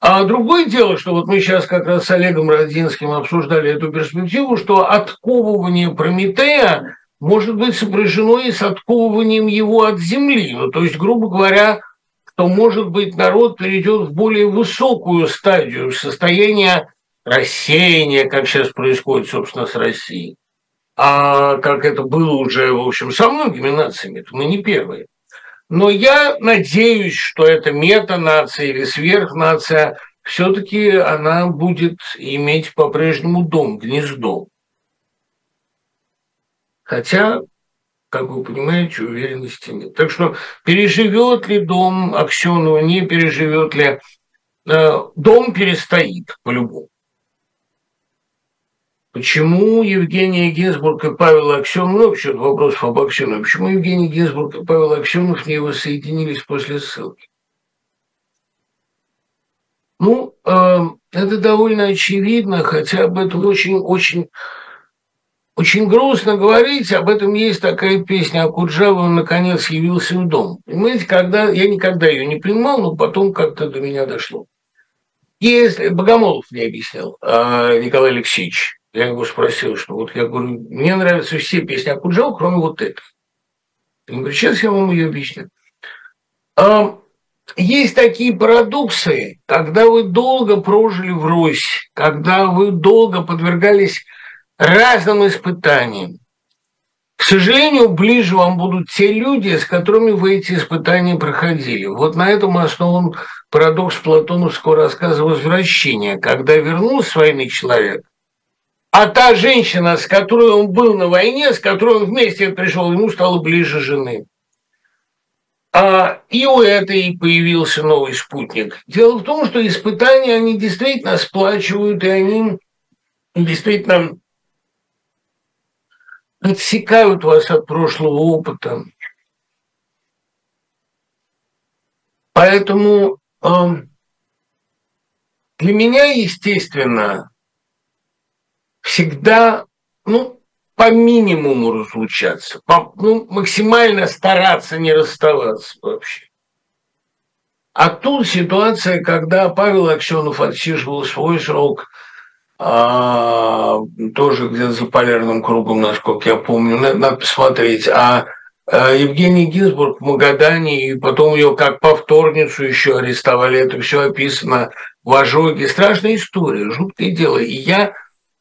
А другое дело, что вот мы сейчас как раз с Олегом Родзинским обсуждали эту перспективу, что отковывание Прометея может быть сопряжено и с отковыванием его от земли. Ну, то есть, грубо говоря, что, может быть, народ перейдет в более высокую стадию, состояние рассеяния, как сейчас происходит, собственно, с Россией. А как это было уже, в общем, со многими нациями, это мы не первые. Но я надеюсь, что эта метанация или сверхнация, все-таки она будет иметь по-прежнему дом, гнездо. Хотя, как вы понимаете, уверенности нет. Так что переживет ли дом Аксенова, не переживет ли, дом перестоит по-любому. Почему Евгения Гинзбург и Павел Аксенов, ну, вообще вопросов об Аксенове, почему Евгений Гинзбург и Павел Аксенов не воссоединились после ссылки? Ну, это довольно очевидно, хотя об этом очень грустно говорить, об этом есть такая песня Акуджавы «Он наконец явился в дом». Понимаете, когда, я никогда ее не понимал, но потом как-то до меня дошло. Если, Богомолов мне объяснял, Николай Алексеевич. Я его спросил, что вот я говорю, мне нравятся все песни Акуджавы, кроме вот этой. Он говорит, сейчас я вам ее объясню. Есть такие парадоксы, когда вы долго прожили врозь, когда вы долго подвергались разным испытаниям. К сожалению, ближе вам будут те люди, с которыми вы эти испытания проходили. Вот на этом основан парадокс платоновского рассказа «Возвращение», когда вернулся с войны человек, а та женщина, с которой он был на войне, с которой он вместе пришел, ему стало ближе жены. И у этой появился новый спутник. Дело в том, что испытания, они действительно сплачивают, и они действительно отсекают вас от прошлого опыта. Поэтому для меня, естественно, всегда, ну, по минимуму разлучаться, максимально стараться не расставаться вообще. А тут ситуация, когда Павел Аксенов отсиживал свой срок, тоже где-то за полярным кругом, насколько я помню, надо посмотреть, а Евгений Гинзбург в Магадане, и потом ее как повторницу еще арестовали, это все описано в «Ожоге». Страшная история, жуткое дело, и я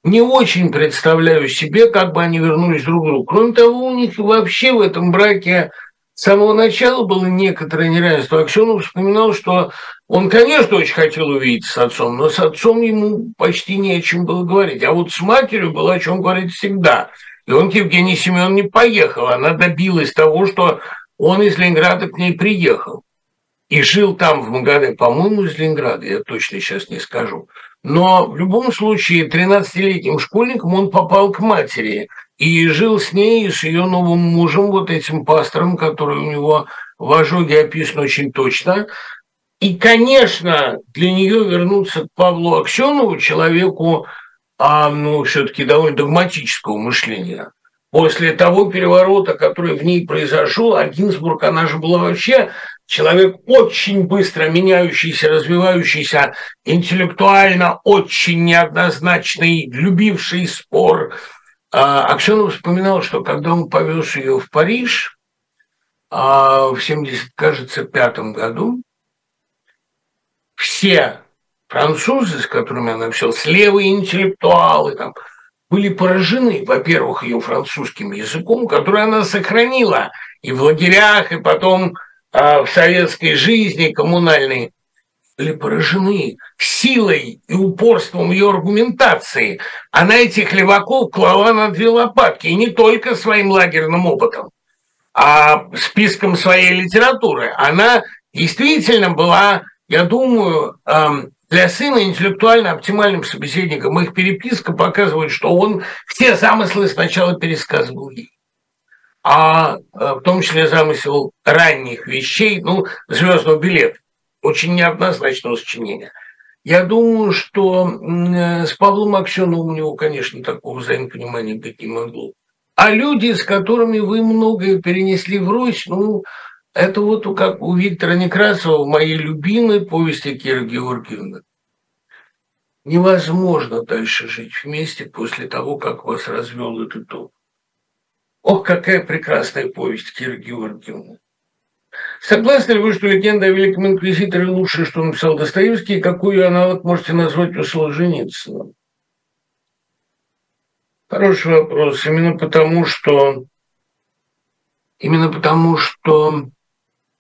не очень представляю себе, как бы они вернулись друг к другу. Кроме того, у них вообще в этом браке с самого начала было некоторое неравенство. Аксенов вспоминал, что он, конечно, очень хотел увидеться с отцом, но с отцом ему почти не о чем было говорить. А вот с матерью было о чем говорить всегда. И он к Евгении Семеновне не поехал. Она добилась того, что он из Ленинграда к ней приехал. И жил там, в Магадане, по-моему, из Ленинграда, я точно сейчас не скажу. Но в любом случае 13-летним школьником он попал к матери и жил с ней и с ее новым мужем, вот этим пастором, который у него в «Ожоге» описан очень точно. И, конечно, для нее вернуться к Павлу Аксенову, человеку, ну, все-таки довольно догматического мышления. После того переворота, который в ней произошел, а Гинзбург, она же была вообще человек очень быстро меняющийся, развивающийся, интеллектуально очень неоднозначный, любивший спор. Аксенов вспоминал, что когда он повез ее в Париж в 1975 году, все французы, с которыми она общалась, левые интеллектуалы, там, были поражены, во-первых, ее французским языком, который она сохранила и в лагерях, и потом в советской жизни коммунальной, были поражены силой и упорством ее аргументации. Она этих леваков клала на две лопатки, и не только своим лагерным опытом, а списком своей литературы. Она действительно была, я думаю, для сына интеллектуально оптимальным собеседником. Их переписка показывает, что он все замыслы сначала пересказывал ей. А в том числе замысел ранних вещей, ну, «Звездного билета», очень неоднозначного сочинения. Я думаю, что с Павлом Аксеновым у него, конечно, такого взаимопонимания быть не могло. А люди, с которыми вы многое перенесли врозь, ну, это вот как у Виктора Некрасова в моей любимой повести Киры Георгиевны. Невозможно дальше жить вместе после того, как вас развел этот дом. Ох, какая прекрасная повесть Киры Георгиевны. Согласны ли вы, что легенда о великом инквизиторе лучшее, что написал Достоевский, и какой ее аналог можете назвать у Солженицына? Хороший вопрос. Именно потому, что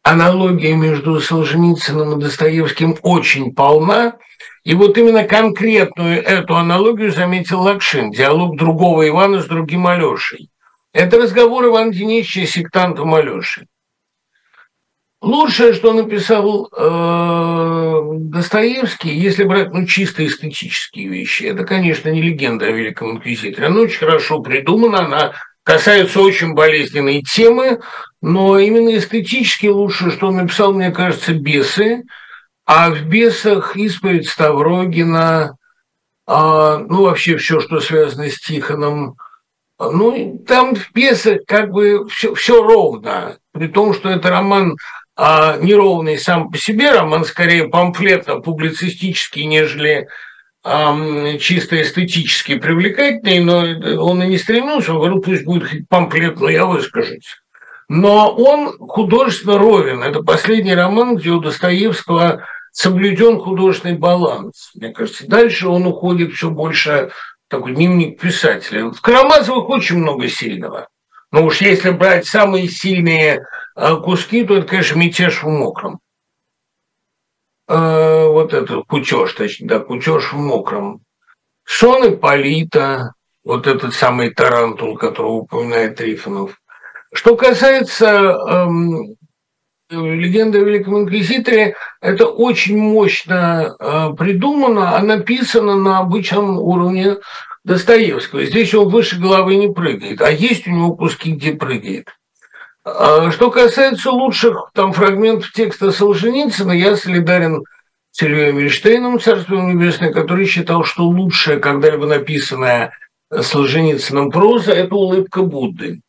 аналогия между Солженицыным и Достоевским очень полна. И вот именно конкретную эту аналогию заметил Лакшин. Диалог другого Ивана с другим Алёшей. Это разговор Ивана Денисовича и сектантом Алёши. Лучшее, что написал Достоевский, если брать чисто эстетические вещи, это, конечно, не легенда о великом инквизиторе. Она очень хорошо придумана, она касается очень болезненной темы, но именно эстетически лучшее, что он написал, мне кажется, «Бесы». А в «Бесах» исповедь Ставрогина, вообще все, что связано с Тихоном. Там в «Бесах» все ровно, при том, что это роман неровный сам по себе, роман скорее памфлетно-публицистический, нежели чисто эстетически привлекательный, но он и не стремился, он говорил, пусть будет памфлет, но я выскажусь. Но он художественно ровен. Это последний роман, где у Достоевского соблюден художественный баланс, мне кажется. Дальше он уходит все больше в такой дневник писателя. В Карамазовых очень много сильного. Но уж если брать самые сильные куски, то это, конечно, «Мятеж в мокром». «Кутёж в мокром». «Сон Ипполита», этот самый тарантул, которого упоминает Трифонов. Что касается легенды о великом инквизиторе, это очень мощно придумано, а написано на обычном уровне Достоевского. Здесь он выше головы не прыгает, а есть у него куски, где прыгает. Что касается лучших фрагментов текста Солженицына, я солидарен с Ильёй Эйнштейном, царство ему небесное, который считал, что лучшее, когда-либо написанное Солженицыным проза, это «Улыбка Будды»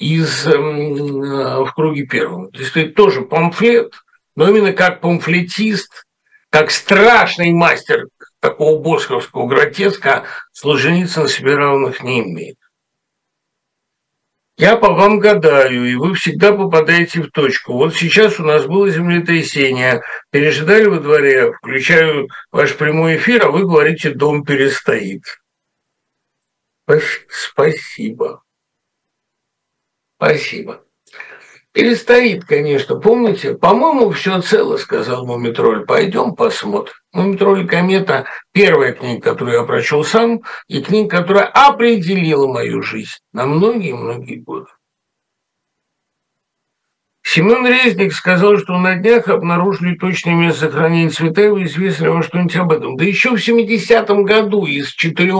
в круге первом. То есть это тоже памфлет, но именно как памфлетист, как страшный мастер такого босховского гротеска, Солженицын себе равных не имеет. Я по вам гадаю, и вы всегда попадаете в точку. Вот сейчас у нас было землетрясение, пережидали во дворе, включаю ваш прямой эфир, а вы говорите, дом перестоит. Спасибо. Спасибо. Перестоит, конечно, помните? По-моему, все цело, сказал Мумитроль. Пойдем посмотрим. Мумитроль и комета – первая книга, которую я прочел сам, и книга, которая определила мою жизнь на многие-многие годы. Семен Резник сказал, что на днях обнаружили точное место захоронения Цветаева. Известно ли вам что-нибудь об этом? Да еще в 70-м году из 4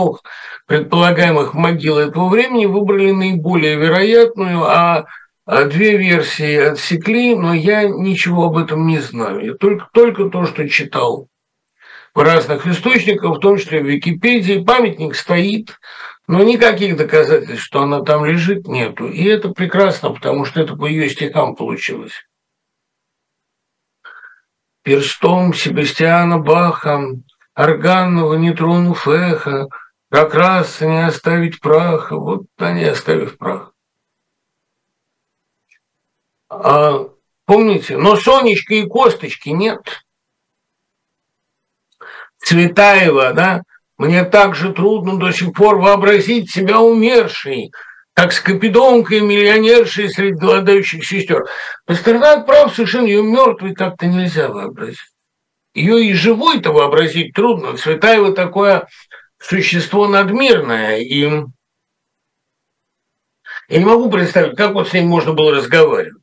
предполагаемых могил этого времени выбрали наиболее вероятную, а 2 версии отсекли, но я ничего об этом не знаю. Я только то, что читал в разных источниках, в том числе в Википедии. Памятник стоит, но никаких доказательств, что она там лежит, нету. И это прекрасно, потому что это по ее стихам получилось. Перстом Себастьяна Баха, органного не тронув эхо, как раз не оставить праха, вот они, оставив прах. Помните, но Сонечки и Косточки нет. Цветаева, да? Мне так же трудно до сих пор вообразить себя умершей, как Скопидонкой, миллионершей среди голодающих сестер. Пастернак прав совершенно, ее мертвой как-то нельзя вообразить. Ее и живой-то вообразить трудно. Цветаева такое существо надмирное, и я не могу представить, как с ним можно было разговаривать.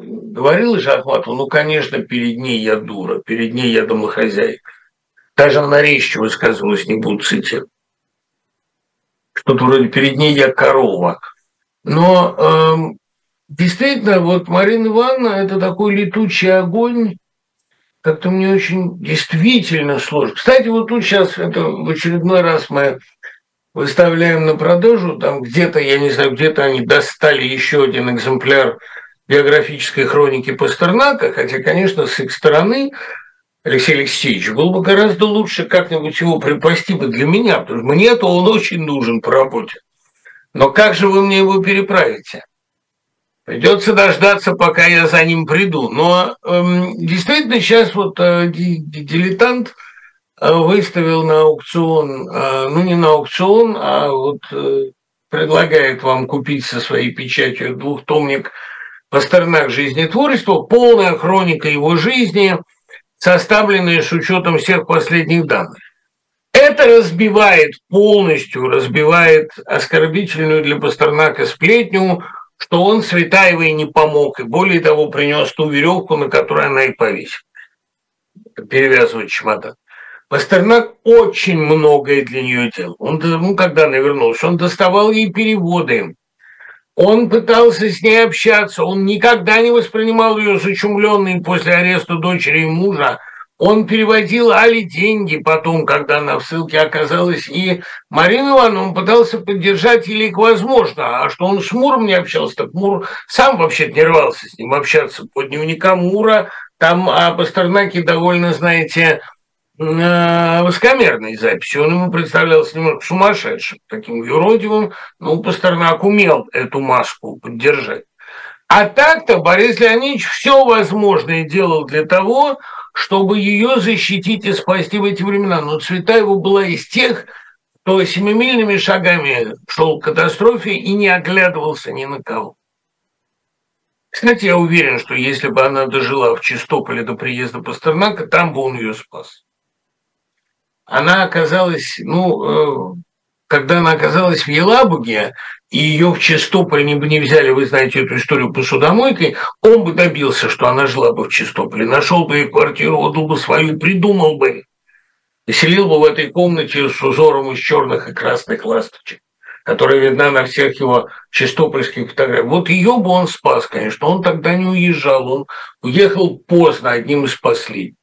Говорила же Ахматова, конечно, перед ней я дура, перед ней я домохозяйка. Даже она резче высказывалась, не буду цитировать. Что-то вроде перед ней я корова. Но действительно, Марина Ивановна – это такой летучий огонь, как-то мне очень действительно сложно. Кстати, тут сейчас это в очередной раз мы выставляем на продажу, там где-то, я не знаю, где-то они достали еще один экземпляр биографической хроники Пастернака, хотя, конечно, с их стороны, Алексей Алексеевич, было бы гораздо лучше как-нибудь его преподнести бы для меня, потому что мне-то он очень нужен по работе. Но как же вы мне его переправите? Придется дождаться, пока я за ним приду. Но действительно сейчас вот дилетант выставил на аукцион, ну не на аукцион, а вот предлагает вам купить со своей печатью двухтомник «Пастернак. Жизнетворчество», полная хроника его жизни, составленная с учетом всех последних данных. Это разбивает, полностью разбивает оскорбительную для Пастернака сплетню, что он Цветаевой не помог, и более того, принес ту веревку, на которой она и повесила, перевязывать чемодан. Пастернак очень многое для нее делал. Он, ну, когда она вернулась, он доставал ей переводы, он пытался с ней общаться, он никогда не воспринимал ее зачумленной после ареста дочери и мужа. Он переводил Али деньги потом, когда она в ссылке оказалась, и Марину Ивановну пытался поддержать еле возможно. А что он с Муром не общался, так Мур сам вообще-то не рвался с ним общаться. По дневникам Мура там о Пастернаке довольно, знаете, высокомерной записи. Он ему представлялся немножко сумасшедшим, таким юродивым, но Пастернак умел эту маску поддержать. А так-то Борис Леонидович все возможное делал для того, чтобы ее защитить и спасти в эти времена. Но Цветаева была из тех, кто семимильными шагами шел к катастрофе и не оглядывался ни на кого. Кстати, я уверен, что если бы она дожила в Чистополе до приезда Пастернака, там бы он ее спас. Она оказалась, ну, когда она оказалась в Елабуге, и ее в Чистополь не взяли, вы знаете эту историю по судомойке, он бы добился, что она жила бы в Чистополе, нашел бы ей квартиру, отдал бы свою, придумал бы, и селил бы в этой комнате с узором из черных и красных ласточек, которая видна на всех его чистопольских фотографиях. Вот ее бы он спас, конечно, он тогда не уезжал, он уехал поздно, одним из последних.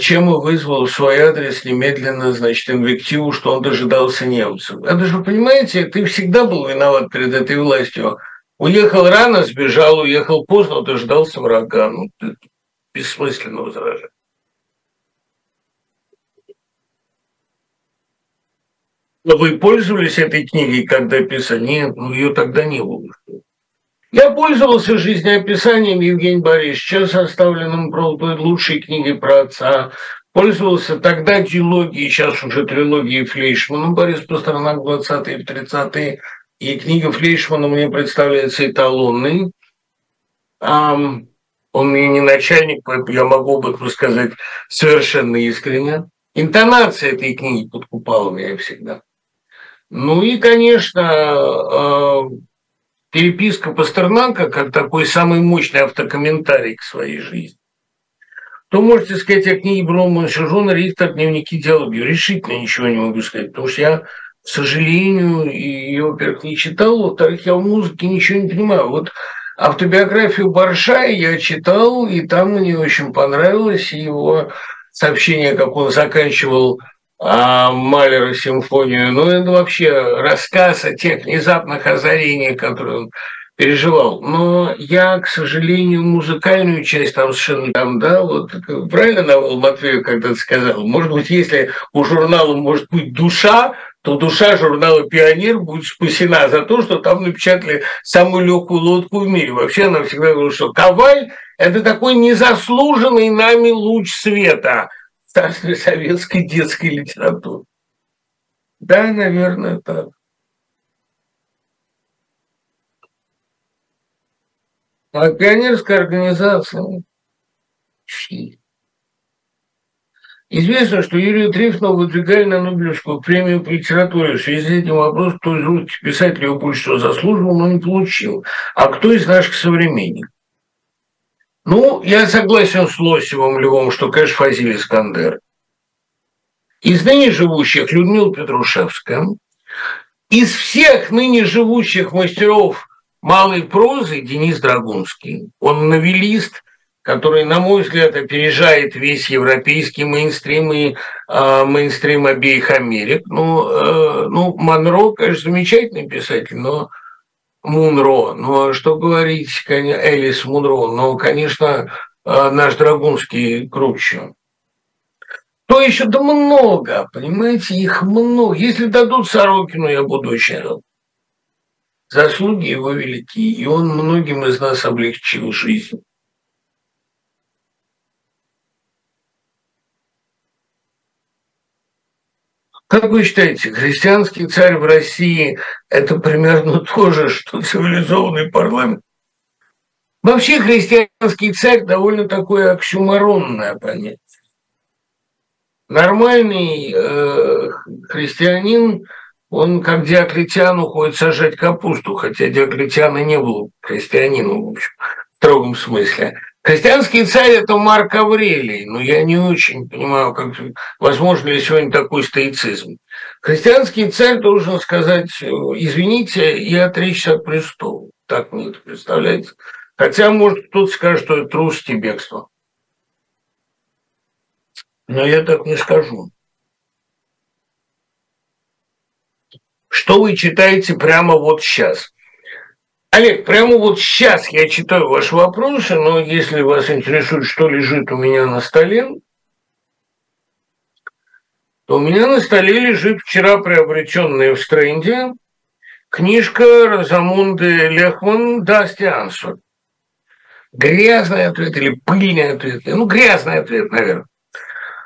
Чем и вызвал в свой адрес немедленно, значит, инвективу, что он дожидался немцев. Это же, понимаете, ты всегда был виноват перед этой властью. Уехал рано, сбежал, уехал поздно, дождался врага. Ну, бессмысленно возражать. Но вы пользовались этой книгой, когда писали? Нет, ну ее тогда не было. Я пользовался жизнеописанием Евгения Борисовича, составленным, правда, лучшей книгой про отца. Пользовался тогда дилогией, сейчас уже трилогией Флейшмана. Борис Пастернак в 20-е и 30-е. И книга Флейшмана мне представляется эталонной. Он мне не начальник, я могу об этом сказать совершенно искренне. Интонация этой книги подкупала меня всегда. Ну и, конечно... Переписка Пастернака, как такой самый мощный автокомментарий к своей жизни. То можете сказать о книге Броумана, Шижона, Рихтер, дневники диалогию. Решительно ничего не могу сказать, потому что я, к сожалению, ее, во-первых, не читал, во-вторых, я в музыке ничего не понимаю. Вот автобиографию Баршая я читал, и там мне очень понравилось его сообщение, как он заканчивал... Малера симфонию, ну это вообще рассказ о тех внезапных озарениях, которые он переживал. Но я, к сожалению, музыкальную часть там совершенно там, да, вот правильно Навал Матвеев когда-то сказал, может быть, если у журнала может быть душа, то душа журнала «Пионер» будет спасена за то, что там напечатали самую легкую лодку в мире. Вообще она всегда говорила, что Коваль – это такой незаслуженный нами луч света. Старстве советской детской литературы. Да, наверное, так. А пионерская организация... Известно, что Юрию Трифонову выдвигали на Нобелевскую премию по литературе. В связи с этим вопрос, кто из русских писателей его больше всего заслуживал, но не получил. А кто из наших современников? Ну, я согласен с Лосевым Львом, что, конечно, Фазиль Искандер. Из ныне живущих Людмила Петрушевская. Из всех ныне живущих мастеров малой прозы Денис Драгунский. Он новелист, который, на мой взгляд, опережает весь европейский мейнстрим и мейнстрим обеих Америк. Ну, Монро, конечно, замечательный писатель, но... Мунро, ну что говорить, Элис Мунро, но, конечно, наш Драгунский круче. Кто еще? Да много, понимаете, их много. Если дадут Сорокину, я буду очень рад. Заслуги его велики, и он многим из нас облегчил жизнь. Как вы считаете, христианский царь в России – это примерно то же, что цивилизованный парламент? Вообще христианский царь – довольно такое оксюморонное понятие. Нормальный христианин, он как Диоклетиан уходит сажать капусту, хотя Диоклетиана не был христианином, в общем, в строгом смысле. Христианский царь – это Марк Аврелий, но я не очень понимаю, как, возможно ли сегодня такой стоицизм. Христианский царь должен сказать: извините, я отречься от престола. Так мне это представляется. Хотя, может, кто-то скажет, что это трусость и бегство. Но я так не скажу. Что вы читаете прямо вот сейчас? Олег, прямо вот сейчас я читаю ваши вопросы, но если вас интересует, что лежит у меня на столе, то у меня на столе лежит вчера приобретенная в Стренде книжка Розамунды Лехман «Даст и Ансер». Грязный ответ или пыльный ответ? Ну, грязный ответ, наверное.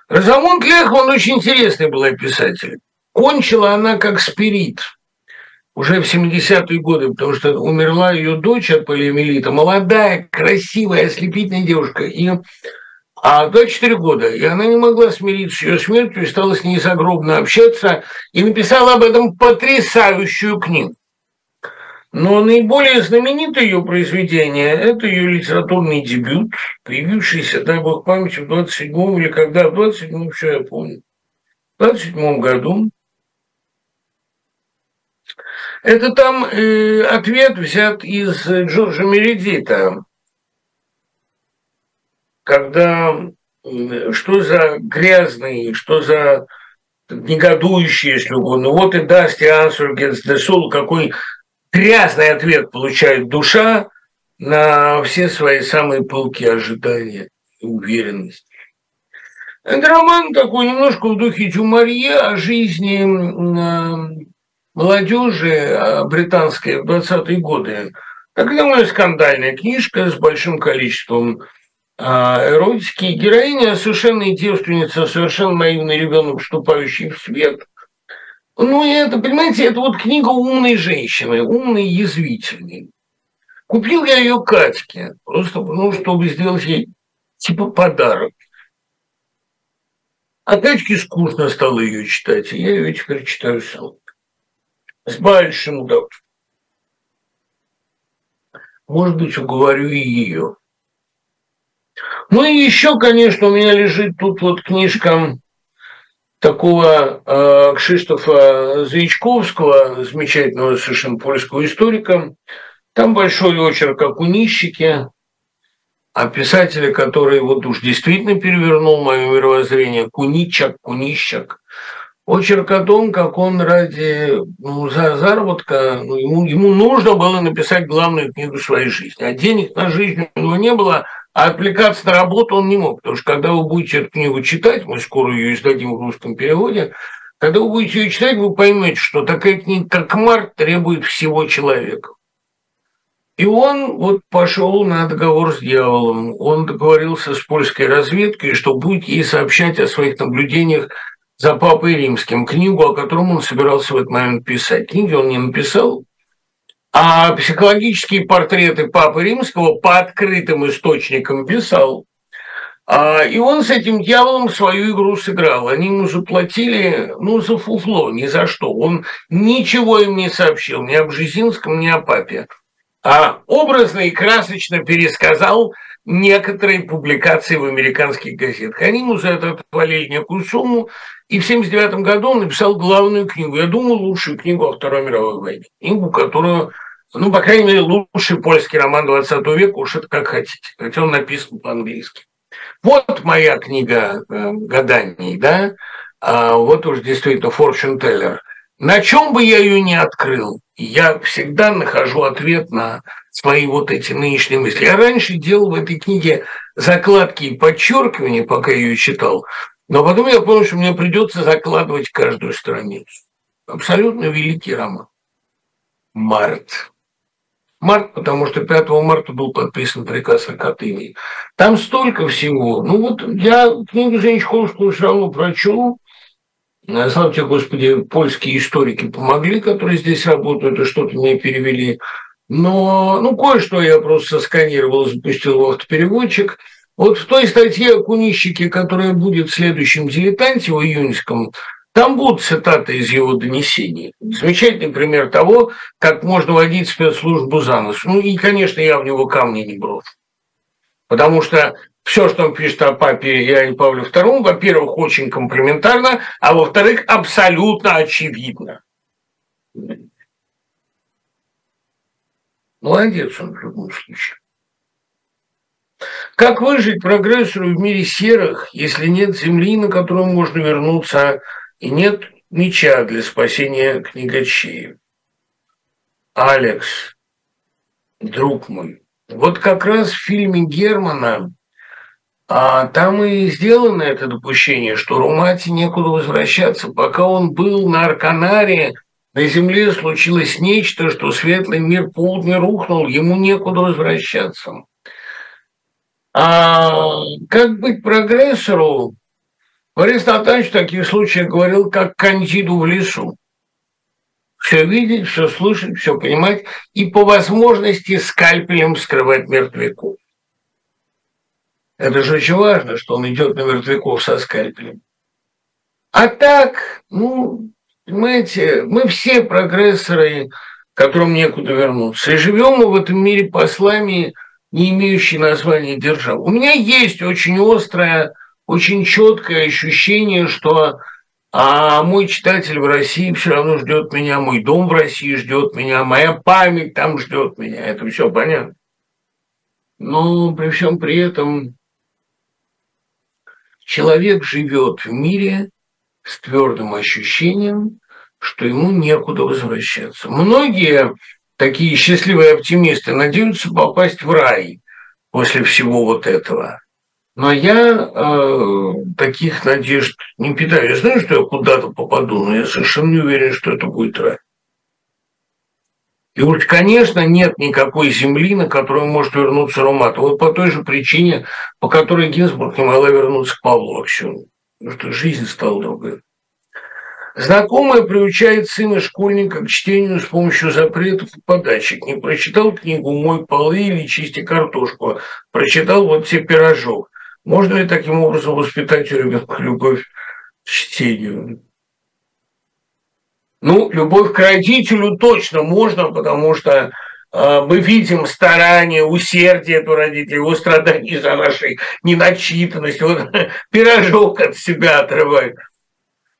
Розамунд Лехман очень интересный была писатель. Кончила она как спирит уже в 70-е годы, потому что умерла ее дочь от полиомиелита, молодая, красивая, ослепительная девушка, а 24 года, и она не могла смириться с ее смертью, и стала с ней загробно общаться, и написала об этом потрясающую книгу. Но наиболее знаменитое ее произведение – это ее литературный дебют, появившийся, дай бог памяти, в 27-м или когда, в 27-м, все я помню, в 27-м году. Это там ответ взят из Джорджа Мередита, когда что за грязный, что за негодующий, если угодно, вот и даст и answer against the soul, какой грязный ответ получает душа на все свои самые пылкие ожидания и уверенности. Это роман такой немножко в духе Дюмарье о жизни молодежи британской в 20-е годы. Так, думаю, скандальная книжка с большим количеством эротики. Героиня – совершенная девственница, совершенно наивный ребенок, вступающий в свет. Ну, это, понимаете, это вот книга умной женщины, умной и язвительной. Купил я ее Катьке, просто потому, чтобы сделать ей типа подарок. А Катьке скучно стало ее читать, и я ее теперь читаю сам. С большим удовольствием. Может быть, уговорю и ее. Ну и еще, конечно, у меня лежит тут вот книжка такого Кшиштофа Заичковского, замечательного совершенно польского историка. Там большой очерк о Кунищике, о писателе, который вот уж действительно перевернул мое мировоззрение. Куничак, Кунищак. Очерк о том, как он ради заработка, ему нужно было написать главную книгу своей жизни. А денег на жизнь у него не было, а отвлекаться на работу он не мог. Потому что когда вы будете эту книгу читать, мы скоро ее издадим в русском переводе, когда вы будете ее читать, вы поймете, что такая книга, как Марк, требует всего человека. И он вот пошел на договор с дьяволом. Он договорился с польской разведкой, что будет ей сообщать о своих наблюдениях за Папой Римским, книгу, о котором он собирался в этот момент писать. Книги он не написал, а психологические портреты Папы Римского по открытым источникам писал. И он с этим дьяволом свою игру сыграл. Они ему заплатили, ну, за фуфло, ни за что. Он ничего им не сообщил, ни об Бжезинском, ни о Папе. А образно и красочно пересказал некоторые публикации в американских газетах. Они ему за это отвалили некую сумму, и в 1979 году он написал главную книгу, я думаю, лучшую книгу о Второй мировой войне, книгу, которую, ну, по крайней мере, лучший польский роман 20 века, уж это как хотите, хотя он написан по-английски. Вот моя книга гаданий, да, вот уж действительно Fortune Teller. На чем бы я ее не открыл, я всегда нахожу ответ на свои вот эти нынешние мысли. Я раньше делал в этой книге закладки и подчеркивания, пока ее читал. Но потом я понял, что мне придется закладывать каждую страницу. Абсолютно великий роман. «Март». «Март», потому что 5 марта был подписан приказ о Катыни. Там столько всего. Ну вот я книгу Женьшковскую все равно прочел. Слава тебе, Господи, польские историки помогли, которые здесь работают, и что-то мне перевели. Но кое-что я просто сосканировал, запустил в автопереводчик. Вот в той статье о Кунищике, которая будет в следующем «Дилетанте» в июньском, там будут цитаты из его донесений. Замечательный пример того, как можно водить спецслужбу за нос. Ну и, конечно, я в него камни не брошу. Потому что все, что он пишет о папе Иоанне Павле II, во-первых, очень комплиментарно, а во-вторых, абсолютно очевидно. Молодец он в любом случае. Как выжить прогрессору в мире серых, если нет земли, на которую можно вернуться, и нет меча для спасения книгачей? Алекс, друг мой, вот как раз в фильме Германа там и сделано это допущение, что Румате некуда возвращаться. Пока он был на Арканаре, на земле случилось нечто, что светлый мир полдня рухнул, ему некуда возвращаться. А как быть прогрессору? Борис Натанович в таких случаях говорил, как Кандиду в лесу. Все видеть, все слышать, все понимать и по возможности скальпелем скрывать мертвяков. Это же очень важно, что он идет на мертвяков со скальпелем. А так, понимаете, мы все прогрессоры, которым некуда вернуться. И живем мы в этом мире послами, не имеющие названия державы. У меня есть очень острое, очень четкое ощущение, что мой читатель в России все равно ждет меня, мой дом в России ждет меня, моя память там ждет меня. Это все понятно. Но при всем при этом человек живет в мире с твердым ощущением, что ему некуда возвращаться. Многие такие счастливые оптимисты надеются попасть в рай после всего вот этого. Но я таких надежд не питаю. Я знаю, что я куда-то попаду, но я совершенно не уверен, что это будет рай. И уж, конечно, нет никакой земли, на которую может вернуться Румата. Вот по той же причине, по которой Гинзбург не могла вернуться к Павлу Аксенову. Потому что жизнь стала другой. Знакомая приучает сына школьника к чтению с помощью запретов и подачек. Не прочитал книгу «Мой полы» или «Чисти картошку», прочитал вот тебе пирожок. Можно ли таким образом воспитать у ребенка любовь к чтению? Ну, любовь к родителю точно можно, потому что мы видим старание, усердие этого родителя, его страдания из-за нашей неначитанности. Вот пирожок от себя отрывает.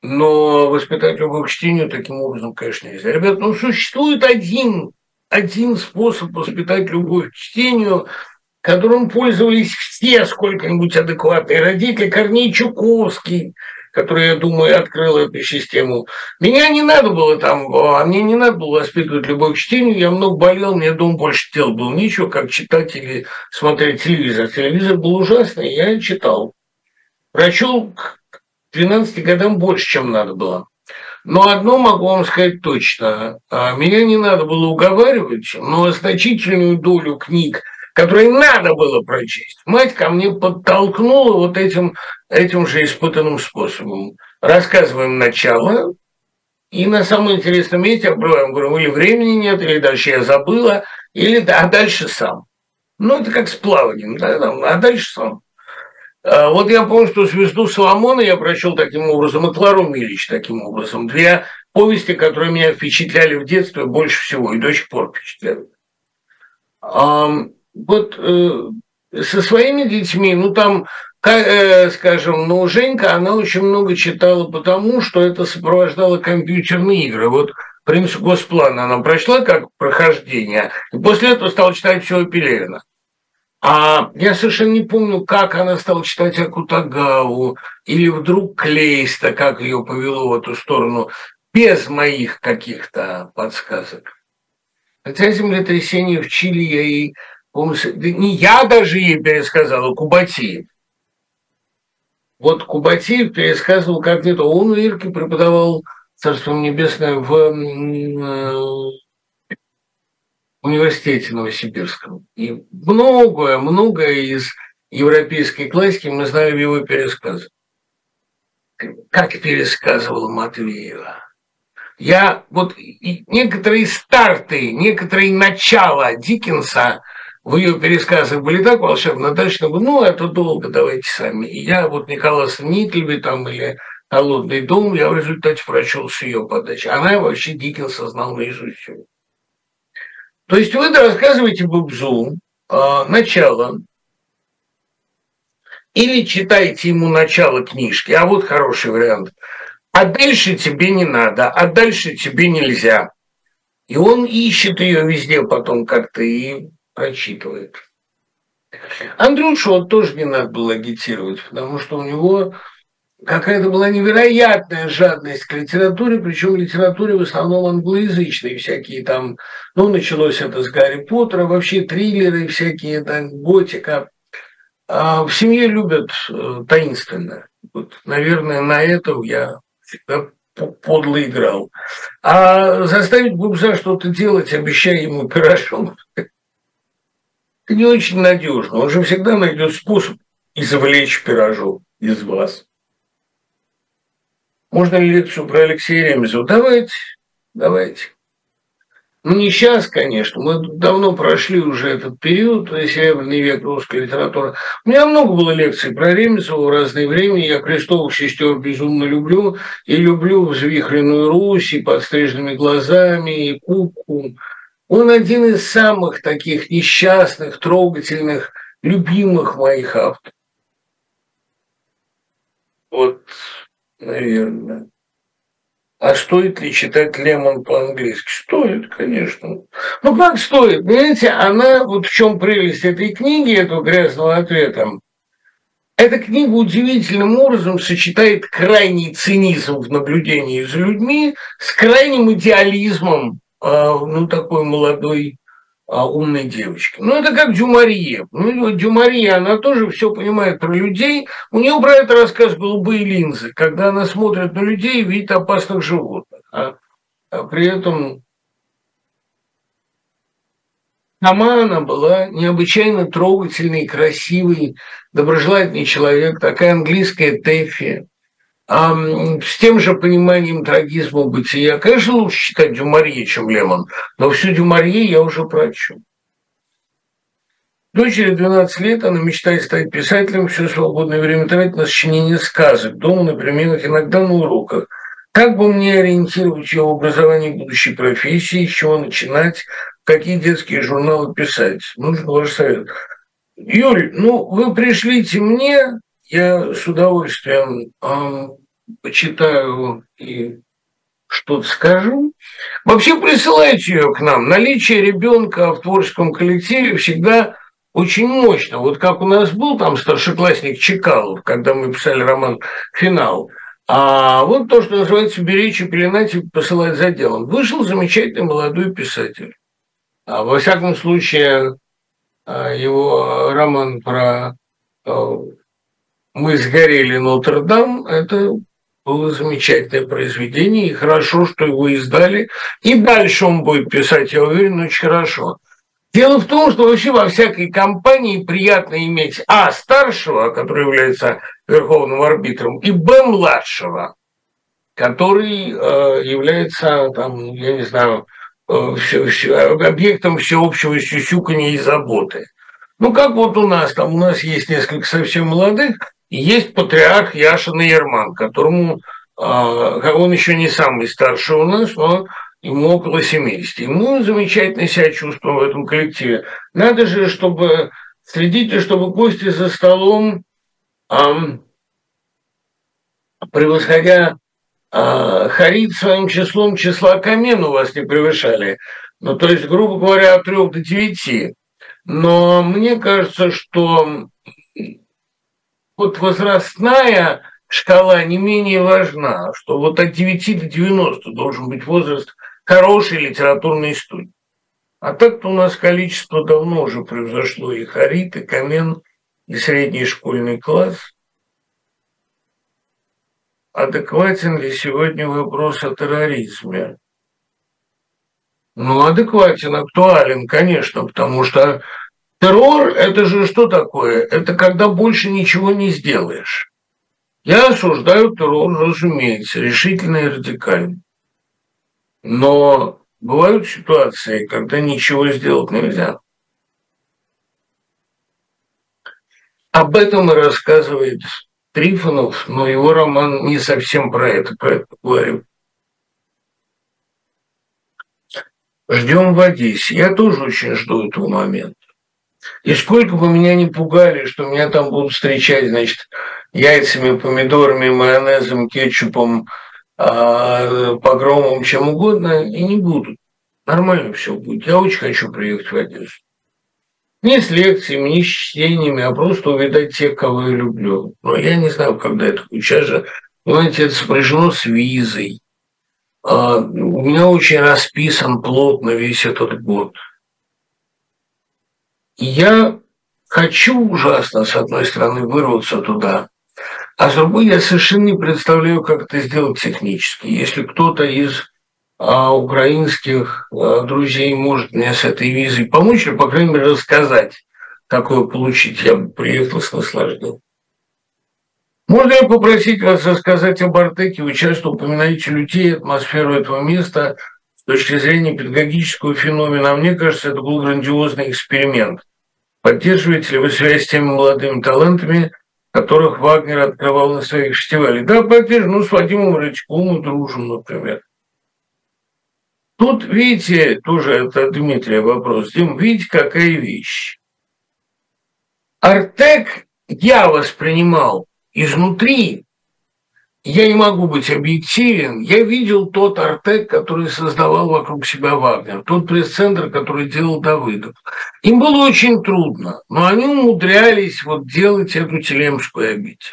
Но воспитать любовь к чтению таким образом, конечно, нельзя. Ребята, существует один способ воспитать любовь к чтению, которым пользовались все сколько-нибудь адекватные родители. Корней Чуковский, который, я думаю, открыл эту систему. Меня не надо было мне не надо было воспитывать любовь к чтению. Я много болел, мне дома больше дел было нечего, как читать или смотреть телевизор. Телевизор был ужасный, я читал. Прочел к 12 годам больше, чем надо было. Но одно могу вам сказать точно. Меня не надо было уговаривать, но значительную долю книг, которые надо было прочесть, мать ко мне подтолкнула вот этим же испытанным способом. Рассказываем начало, и на самом интересном месте обрываем, говорю, или времени нет, или дальше я забыла, или а дальше сам. Это как с плаванием, да, а дальше сам. Вот я помню, что «Звезду Соломона» я прочел таким образом, и «Клару Милич» таким образом. Две повести, которые меня впечатляли в детстве больше всего и до сих пор впечатляют. Со своими детьми, Женька, она очень много читала, потому что это сопровождало компьютерные игры. Вот «Принц Госплана» она прочла как прохождение, и после этого стала читать всего Пелевина. А я совершенно не помню, как она стала читать Акутагаву или вдруг Клейста, как ее повело в эту сторону, без моих каких-то подсказок. Хотя землетрясение в Чили я ей, помню, не я даже ей пересказал, а Кубатиев. Вот Кубатеев пересказывал как-то, он в Ирке преподавал, царство небесное, в университете новосибирском. И многое из европейской классики мы знаем в его пересказах. Как пересказывал Матвеева. Я вот некоторые старты, некоторые начала Диккенса в ее пересказах были так волшебно точно, ну, это долго, давайте сами. И я вот Николаса Никлеби там или «Холодный дом», я в результате прочел с ее подачи. Она вообще Диккенса знала наизусть. То есть вы рассказываете Бобзу начало, или читайте ему начало книжки, а вот хороший вариант. А дальше тебе не надо, а дальше тебе нельзя. И он ищет ее везде потом как-то и прочитывает. Андрюшу вот тоже не надо было агитировать, потому что у него какая-то была невероятная жадность к литературе, причем литературе в основном англоязычной, всякие там, ну, началось это с Гарри Поттера, вообще триллеры всякие, там, готика. А в семье любят таинственное. Вот, наверное, на этом я всегда подло играл. А заставить Бобза что-то делать, обещая ему пирожок, это не очень надежно. Он же всегда найдет способ извлечь пирожок из вас. Можно ли лекцию про Алексея Ремезова? Давайте, давайте. Ну, не сейчас, конечно, мы давно прошли уже этот период, серебряный век русской литературы. У меня много было лекций про Ремезова в разное время. Я «Крестовых сестер» безумно люблю. И люблю «Взвихренную Русь», и «Под стрижными глазами», и «Кубку». Он один из самых таких несчастных, трогательных, любимых моих авторов. Вот, наверное. А стоит ли читать Лемон по-английски? Стоит, конечно. Ну как стоит? Понимаете, она, вот в чем прелесть этой книги, этого грязного ответа. Эта книга удивительным образом сочетает крайний цинизм в наблюдении за людьми с крайним идеализмом, ну, такой молодой, умной девочки. Ну, это как Дюмарье. Ну, Дюмарье, она тоже все понимает про людей. У нее про это рассказ «Голубые линзы», когда она смотрит на людей и видит опасных животных. А при этом сама она была необычайно трогательной, красивой, доброжелательный человек, такая английская Тэффи. С тем же пониманием трагизма бытия. Конечно, лучше читать Дюмарье, чем Лемон, но всю Дюмарье я уже прочел. Дочери 12 лет, она мечтает стать писателем, все свободное время тратит на сочинение сказок, дома, на примерах, иногда на уроках. Как бы мне ориентировать его в образовании будущей профессии, с чего начинать, какие детские журналы писать? Нужен ваш совет. Юль, ну вы пришлите мне... Я с удовольствием почитаю и что-то скажу. Вообще присылайте ее к нам. Наличие ребенка в творческом коллективе всегда очень мощно. Вот как у нас был там старшеклассник Чекалов, когда мы писали роман «Финал». А вот то, что называется «Беречь и пеленать и посылать за делом». Вышел замечательный молодой писатель. А во всяком случае, его роман про... «Мы сгорели Нотр-Дам» – это было замечательное произведение, и хорошо, что его издали. И дальше он будет писать, я уверен, очень хорошо. Дело в том, что вообще во всякой компании приятно иметь старшего, который является верховным арбитром, и младшего, который является, там, я не знаю, объектом всеобщего сюсюканья и заботы. Ну, как вот у нас, там у нас есть несколько совсем молодых, и есть патриарх Яшин Ерман, которому, он еще не самый старший у нас, но ему около 70. Ему замечательно себя чувствовал в этом коллективе. Надо же, чтобы следите, чтобы гости за столом, превосходя Харит своим числом, числа Камен у вас не превышали. Ну, то есть, грубо говоря, от 3 до 9. Но мне кажется, что... Вот возрастная шкала не менее важна, что вот от 9 до 90 должен быть возраст хорошей литературной студии. А так-то у нас количество давно уже превзошло и Харит, и Камен, и средний школьный класс. адекватен ли сегодня вопрос о терроризме? Ну, адекватен, актуален, конечно, потому что террор – это же что такое? Это когда больше ничего не сделаешь. Я осуждаю террор, разумеется, решительно и радикально. Но бывают ситуации, когда ничего сделать нельзя. Об этом и рассказывает Трифонов, но его роман не совсем про это говорит. Ждем в Одессе. Я тоже очень жду этого момента. И сколько бы меня не пугали, что меня там будут встречать, значит, яйцами, помидорами, майонезом, кетчупом, погромом, чем угодно, и не будут. Нормально все будет. Я очень хочу приехать в Одессу. Не с лекциями, не с чтениями, а просто увидать тех, кого я люблю. Но я не знаю, когда это будет. Сейчас же, знаете, это сопряжено с визой. У меня очень расписан плотно весь этот год. И я хочу ужасно, с одной стороны, вырваться туда, а с другой я совершенно не представляю, как это сделать технически. Если кто-то из украинских друзей может мне с этой визой помочь, или, по крайней мере, рассказать, как ее получить, я бы приехал с наслаждением. Можно я попросить вас рассказать об Артеке? Вы часто упоминаете людей, атмосферу этого места с точки зрения педагогического феномена. Мне кажется, это был грандиозный эксперимент. Поддерживаете ли вы связь с теми молодыми талантами, которых Вагнер открывал на своих фестивалях? Да, поддерживаю. Ну, с Вадимом Рычковым дружим, например. Тут, видите, тоже это Дмитрия вопрос. Дим, видите, какая вещь. Артек я воспринимал изнутри. Я не могу быть объективен. Я видел тот Артек, который создавал вокруг себя Вагнер, тот пресс-центр, который делал Давыдов. Им было очень трудно, но они умудрялись вот делать эту Телемскую обитель.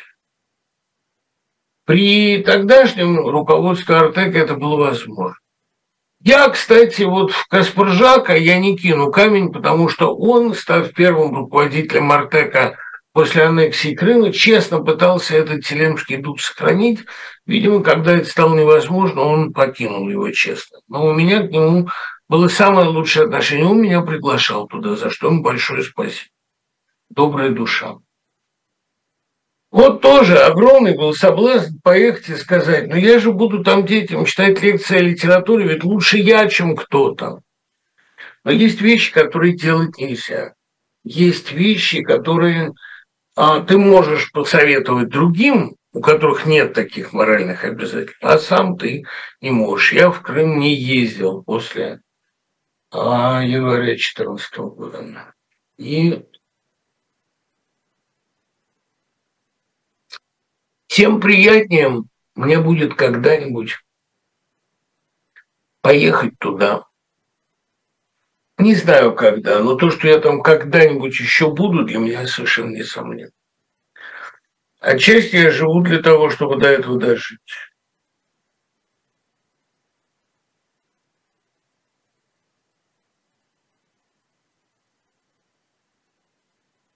При тогдашнем руководстве Артека это было возможно. Я, кстати, вот в Каспаржака я не кину камень, потому что он, став первым руководителем Артека после аннексии Крыма, честно пытался этот Телемский дух сохранить. Видимо, когда это стало невозможно, он покинул его, честно. Но у меня к нему было самое лучшее отношение. Он меня приглашал туда, за что ему большое спасибо. Добрая душа. Вот тоже огромный был соблазн поехать и сказать, ну я же буду там детям читать лекции о литературе, ведь лучше я, чем кто-то. Но есть вещи, которые делать нельзя. Есть вещи, которые ты можешь посоветовать другим, у которых нет таких моральных обязательств, а сам ты не можешь. Я в Крым не ездил после января 2014 года. И тем приятнее мне будет когда-нибудь поехать туда. Не знаю когда, но то, что я там когда-нибудь еще буду, для меня совершенно несомненно. Отчасти я живу для того, чтобы до этого дожить.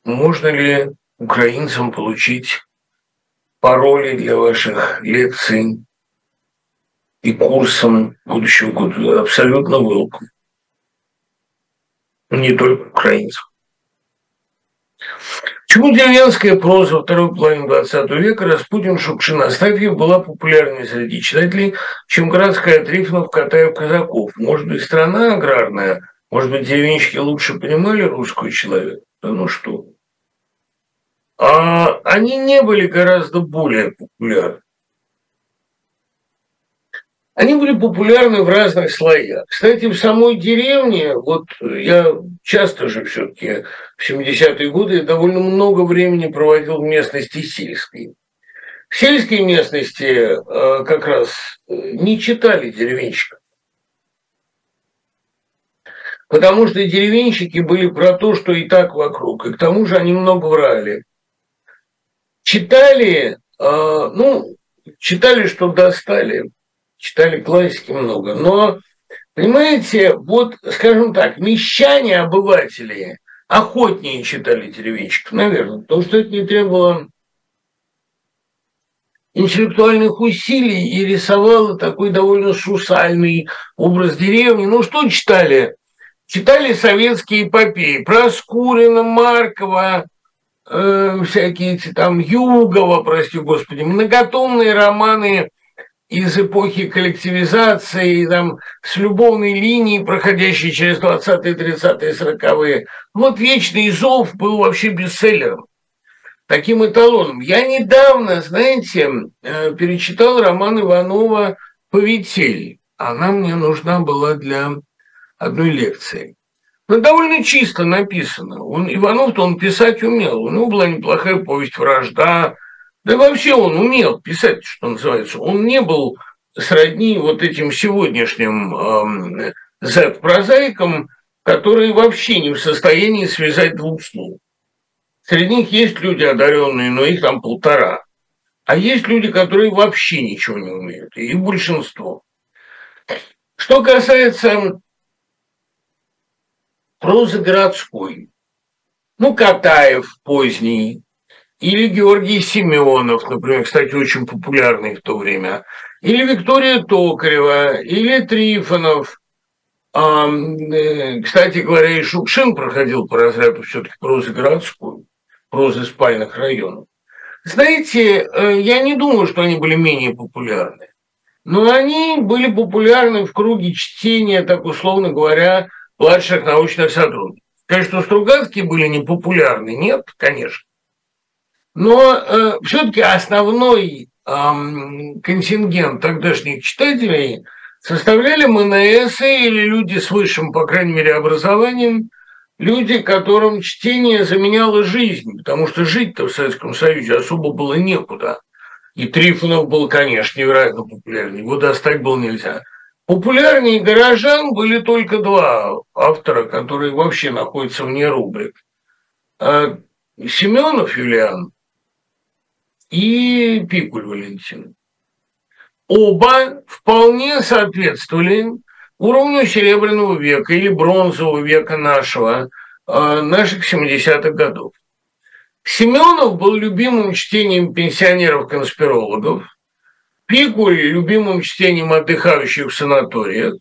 Можно ли украинцам получить пароли для ваших лекций и курсов будущего года? Абсолютно welcome. Не только украинцев. Почему деревенская проза второй половины 20 века Распутин, Шукшин, Астафьев была популярнее среди читателей, чем городская Трифонов, Катаев, Казаков? Может быть, страна аграрная, может быть, деревенщики лучше понимали русского человека? Да ну что? А они не были гораздо более популярны. Они были популярны в разных слоях. Кстати, в самой деревне, вот я часто же все-таки в 70-е годы я довольно много времени проводил в местности сельской. В сельской местности как раз не читали деревенщиков. Потому что деревенщики были про то, что и так вокруг. И к тому же они много врали. Читали, читали, что достали. Читали классики много. Но, понимаете, вот, скажем так, мещане, обыватели охотнее читали деревенщиков, наверное, потому что это не требовало интеллектуальных усилий и рисовала такой довольно шусальный образ деревни. Ну что читали? Читали советские эпопеи Проскурина, Маркова, всякие эти там Югова, прости господи, многотомные романы из эпохи коллективизации, там, с любовной линией, проходящей через 20-е, 30-е, 40-е. Вот «Вечный зов» был вообще бестселлером, таким эталоном. Я недавно, знаете, перечитал роман Иванова «Повитель». Она мне нужна была для одной лекции. Но довольно чисто написано. Иванов-то он писать умел. У него была неплохая повесть «Вражда». Да вообще он умел писать, что называется. Он не был сродни вот этим сегодняшним зэт-прозаикам, которые вообще не в состоянии связать двух слов. Среди них есть люди одаренные, но их там полтора. А есть люди, которые вообще ничего не умеют. И большинство. Что касается прозы городской. Ну, Катаев поздний. Или Георгий Семенов, например, кстати, очень популярный в то время. Или Виктория Токарева, или Трифонов. Кстати говоря, и Шукшин проходил по разряду все-таки прозы городскую, прозы спальных районов. Знаете, я не думаю, что они были менее популярны. Но они были популярны в круге чтения, так условно говоря, младших научных сотрудников. Конечно, Стругацкие были непопулярны, нет, конечно. Но все-таки основной контингент тогдашних читателей составляли МНСы или люди с высшим, по крайней мере, образованием, люди, которым чтение заменяло жизнь, потому что жить-то в Советском Союзе особо было некуда. И Трифонов был, конечно, невероятно популярный, его достать было нельзя. Популярнее горожан были только два автора, которые вообще находятся вне рубрик. Семенов Юлиан и Пикуль Валентин. Оба вполне соответствовали уровню Серебряного века или Бронзового века наших 70-х годов. Семенов был любимым чтением пенсионеров-конспирологов, Пикуль – любимым чтением отдыхающих в санаториях,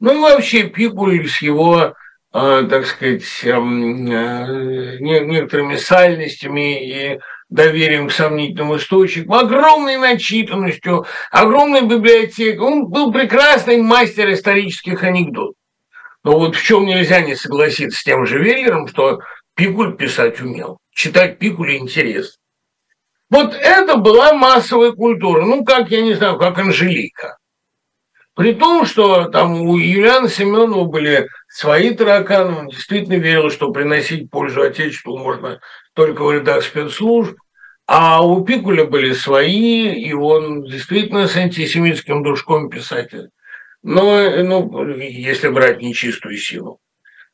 ну и вообще Пикуль с его, так сказать, некоторыми сальностями и доверием к сомнительным источникам, огромной начитанностью, огромной библиотекой. Он был прекрасный мастер исторических анекдотов. Но вот в чем нельзя не согласиться с тем же Веллером, что Пикуль писать умел. Читать Пикуля интересно. Вот это была массовая культура. Ну, как, я не знаю, как Анжелика. При том, что там у Юлиана Семенова были свои тараканы, он действительно верил, что приносить пользу Отечеству можно только в рядах спецслужб, а у Пикуля были свои, и он действительно с антисемитским душком писатель. Но если брать нечистую силу.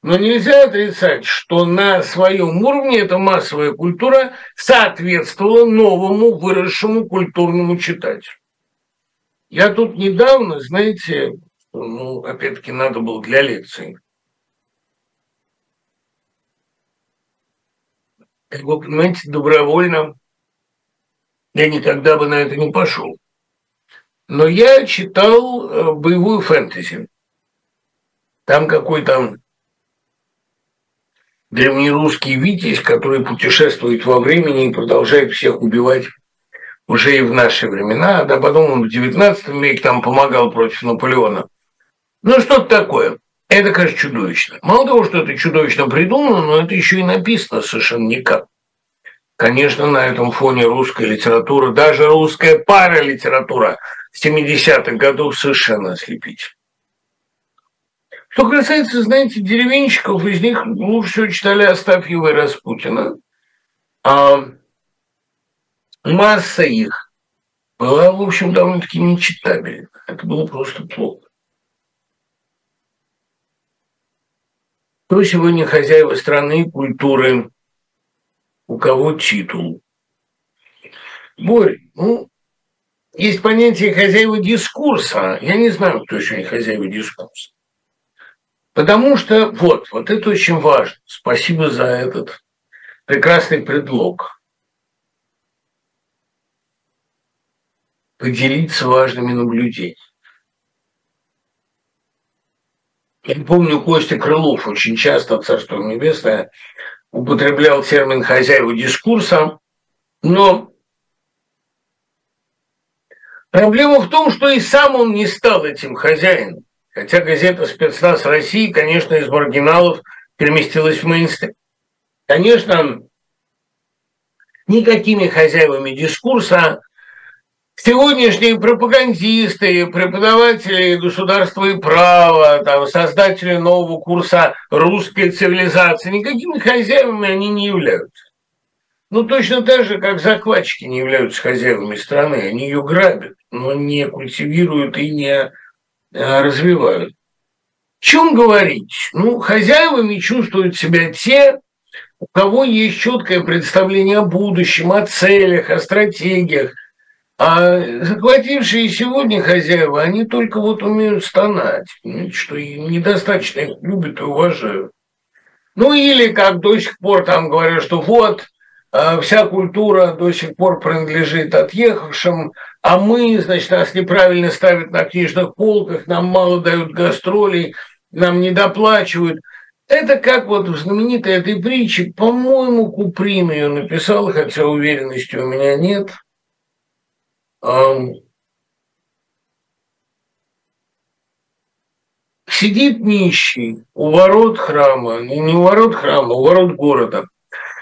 Но нельзя отрицать, что на своем уровне эта массовая культура соответствовала новому выросшему культурному читателю. Я тут недавно, знаете, опять-таки надо было для лекции. Как вы понимаете, добровольно я никогда бы на это не пошел. Но я читал боевую фэнтези. Там какой-то древнерусский витязь, который путешествует во времени и продолжает всех убивать уже и в наши времена, да потом он в 19 веке там помогал против Наполеона. Ну, что-то такое. Это, конечно, чудовищно. Мало того, что это чудовищно придумано, но это еще и написано совершенно никак. Конечно, на этом фоне русская литература, даже русская паралитература 70-х годов совершенно ослепительна. Что касается, знаете, деревенщиков, из них лучше всего читали Астафьева и Распутина. А масса их была, в общем, довольно-таки нечитабельна. Это было просто плохо. Кто сегодня хозяева страны и культуры? У кого титул? Борь, есть понятие хозяева дискурса. Я не знаю, кто сегодня хозяева дискурса. Потому что, вот это очень важно. Спасибо за этот прекрасный предлог. поделиться важными наблюдениями. Я помню, Костя Крылов очень часто, царство небесное, употреблял термин «хозяева дискурса», но проблема в том, что и сам он не стал этим хозяином, хотя газета «Спецназ России», конечно, из маргиналов переместилась в мейнстрим. Конечно, никакими хозяевами дискурса сегодняшние пропагандисты, преподаватели государства и права, там, создатели нового курса «Русская цивилизация», никакими хозяевами они не являются. Ну, точно так же, как захватчики не являются хозяевами страны, они ее грабят, но не культивируют и не развивают. В чем говорить? Ну, хозяевами чувствуют себя те, у кого есть четкое представление о будущем, о целях, о стратегиях. А захватившие сегодня хозяева, они только вот умеют стонать, что им недостаточно, их любят и уважают. Ну, или как до сих пор там говорят, что вот, вся культура до сих пор принадлежит отъехавшим, а мы, значит, нас неправильно ставят на книжных полках, нам мало дают гастролей, нам недоплачивают. Это как вот в знаменитой этой притче, по-моему, Куприн ее написал, хотя уверенности у меня нет. Сидит нищий у ворот храма, не у ворот храма, у ворот города.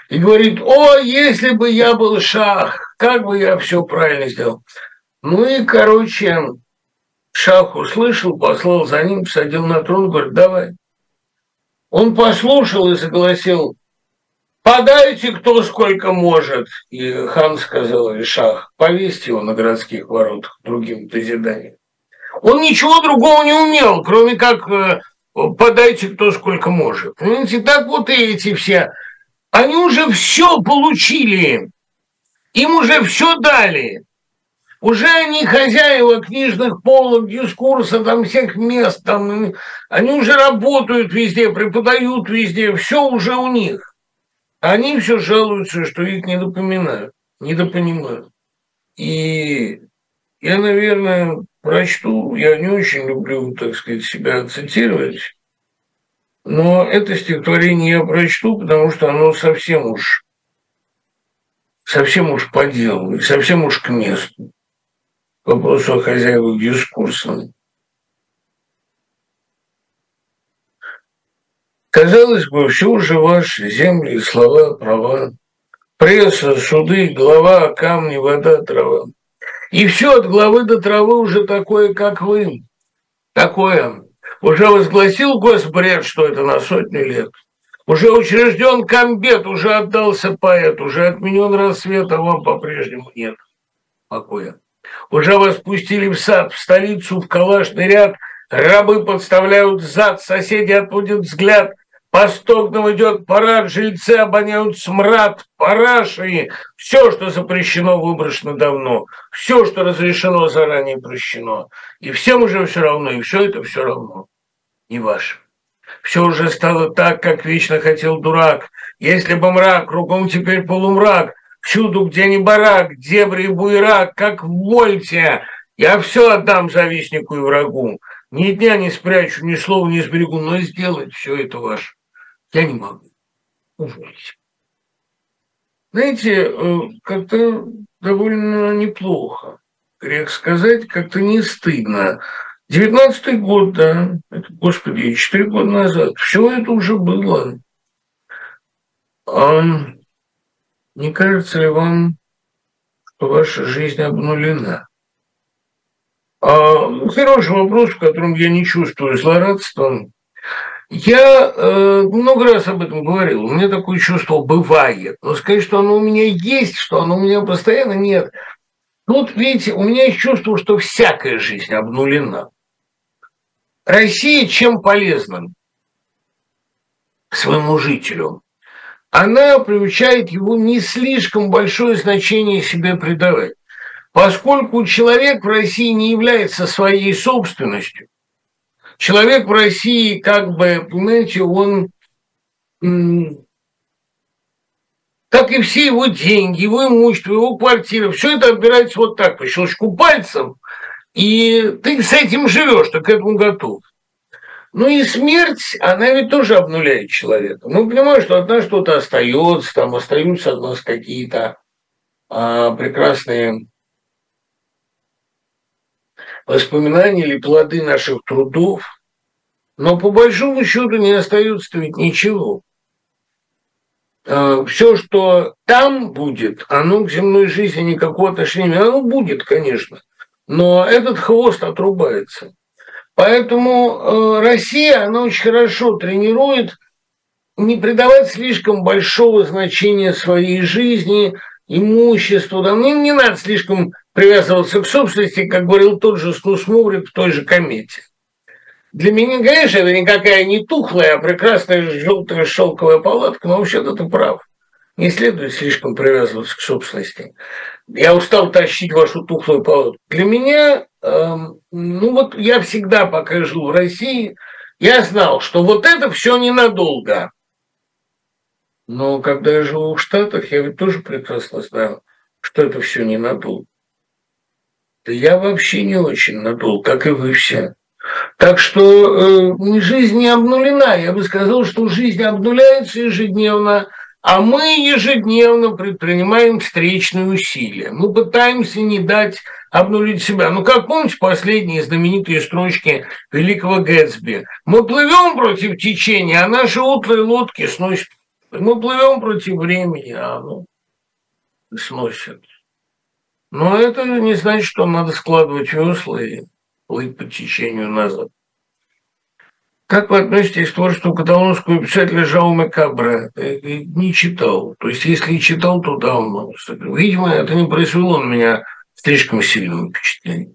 И говорит: о, если бы я был шах, как бы я все правильно сделал. Ну и, короче, шах услышал, послал за ним, посадил на трон, говорит: давай. Он послушал и согласил: подайте кто сколько может. И хан сказал, и шах: повесьте его на городских воротах другим дозиданием. Он ничего другого не умел, кроме как подайте кто сколько может. Понимаете, так вот и эти все... Они уже все получили, им уже все дали. Уже они хозяева книжных полок, дискурса, там всех мест, там, они уже работают везде, преподают везде, все уже у них. Они все жалуются, что их недопонимают. И я, наверное, прочту, я не очень люблю, так сказать, себя цитировать. Но это стихотворение я прочту, потому что оно совсем уж по делу, совсем уж к месту. К вопросу о хозяевах дискурса. Казалось бы, все уже ваши земли, слова, права, пресса, суды, глава, камни, вода, трава. И все от главы до травы уже такое, как вы, такое. Уже возгласил Госпред, что это на сотню лет. Уже учрежден комбет, уже отдался поэт, уже отменен рассвет, а вам по-прежнему нет покоя. Уже вас пустили в сад, в столицу, в калашный ряд, рабы подставляют зад, соседи отводят взгляд, по стокнам идет парад, жильцы обоняют смрад, параши, все, что запрещено, выброшено давно, все, что разрешено, заранее прощено. И всем уже все равно, и все это все равно не ваше. Все уже стало так, как вечно хотел дурак. Если бы мрак, кругом теперь полумрак, всюду, где не барак, дебри и буйрак, как в вольте, я все отдам завистнику и врагу. Ни дня не спрячу, ни слова не сберегу, но сделать все это ваше я не могу. Уволить. Знаете, как-то довольно неплохо, грех сказать, как-то не стыдно. 19-й год, да, это, господи, 4 года назад, все это уже было. А не кажется ли вам, что ваша жизнь обнулена? Хороший вопрос, в котором я не чувствую злорадства. Я много раз об этом говорил. У меня такое чувство бывает. Но сказать, что оно у меня есть, что оно у меня постоянно нет. Тут, видите, у меня есть чувство, что всякая жизнь обнулена. Россия чем полезна своему жителю? Она приучает его не слишком большое значение себе придавать. Поскольку человек в России не является своей собственностью, человек в России, как бы, понимаете, он как и все его деньги, его имущество, его квартиры, все это отбирается вот так, по щелчку пальцем, и ты с этим живешь, ты к этому готов. Ну и смерть, она ведь тоже обнуляет человека. Мы понимаем, что от нас что-то остается, там остаются от нас какие-то прекрасные воспоминания или плоды наших трудов, но по большому счету не остается ведь ничего. Все, что там будет, оно к земной жизни никакого отношения, оно будет, конечно, но этот хвост отрубается. Поэтому Россия, она очень хорошо тренирует не придавать слишком большого значения своей жизни, имуществу. Да, ну, не надо слишком привязываться к собственности, как говорил тот же Снус Муврик в той же комете. Для меня, конечно, это никакая не тухлая, а прекрасная желтая шелковая палатка, но вообще-то ты прав. Не следует слишком привязываться к собственности. Я устал тащить вашу тухлую палатку. Для меня, ну вот я всегда, пока я жил в России, я знал, что вот это все ненадолго. Но когда я жил в Штатах, я ведь тоже прекрасно знал, что это все ненадолго. Да я вообще не очень надолго, как и вы все. Так что жизнь не обнулена. Я бы сказал, что жизнь обнуляется ежедневно, а мы ежедневно предпринимаем встречные усилия. Мы пытаемся не дать обнулить себя. Ну, как помните последние знаменитые строчки великого Гэтсби? Мы плывем против течения, а наши утлые лодки сносят. Мы плывем против времени, а оно сносит. Но это не значит, что надо складывать весла и плыть по течению назад. Как вы относитесь к творчеству каталонского писателя Жауме Кабре? Не читал. То есть, если и читал, то давно. Видимо, это не произвело на меня слишком сильного впечатления.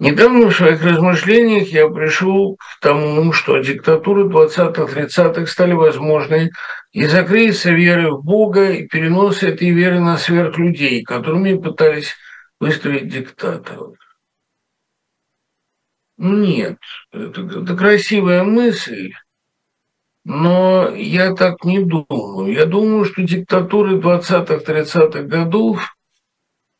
Недавно в своих размышлениях я пришел к тому, что диктатуры 20-30-х стали возможны из-за кризиса веры в Бога и переноса этой веры на сверхлюдей, которыми пытались выставить диктаторов. Нет, это красивая мысль, но я так не думаю. Я думаю, что диктатуры 20-30-х годов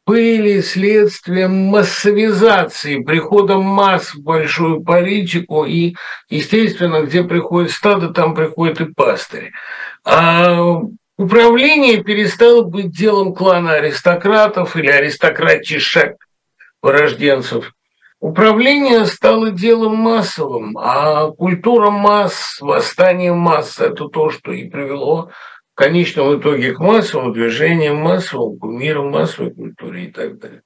были следствием массовизации, прихода масс в большую политику, и, естественно, где приходит стадо, там приходит и пастырь. А управление перестало быть делом клана аристократов или аристократишек, порожденцев. Управление стало делом массовым, а культура масс, восстание масс – это то, что и привело в конечном итоге к массовому движению, массовому кумиру, массовой культуре и так далее.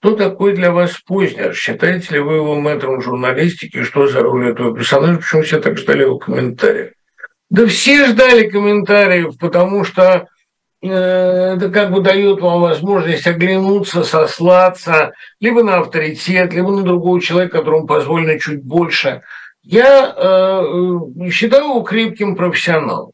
Кто такой для вас Познер? Считаете ли вы его мэтром журналистики? Что за роль этого персонажа? Почему все так ждали его комментариев? Да все ждали комментариев, потому что это как бы дает вам возможность оглянуться, сослаться либо на авторитет, либо на другого человека, которому позволено чуть больше. Я считаю его крепким профессионалом.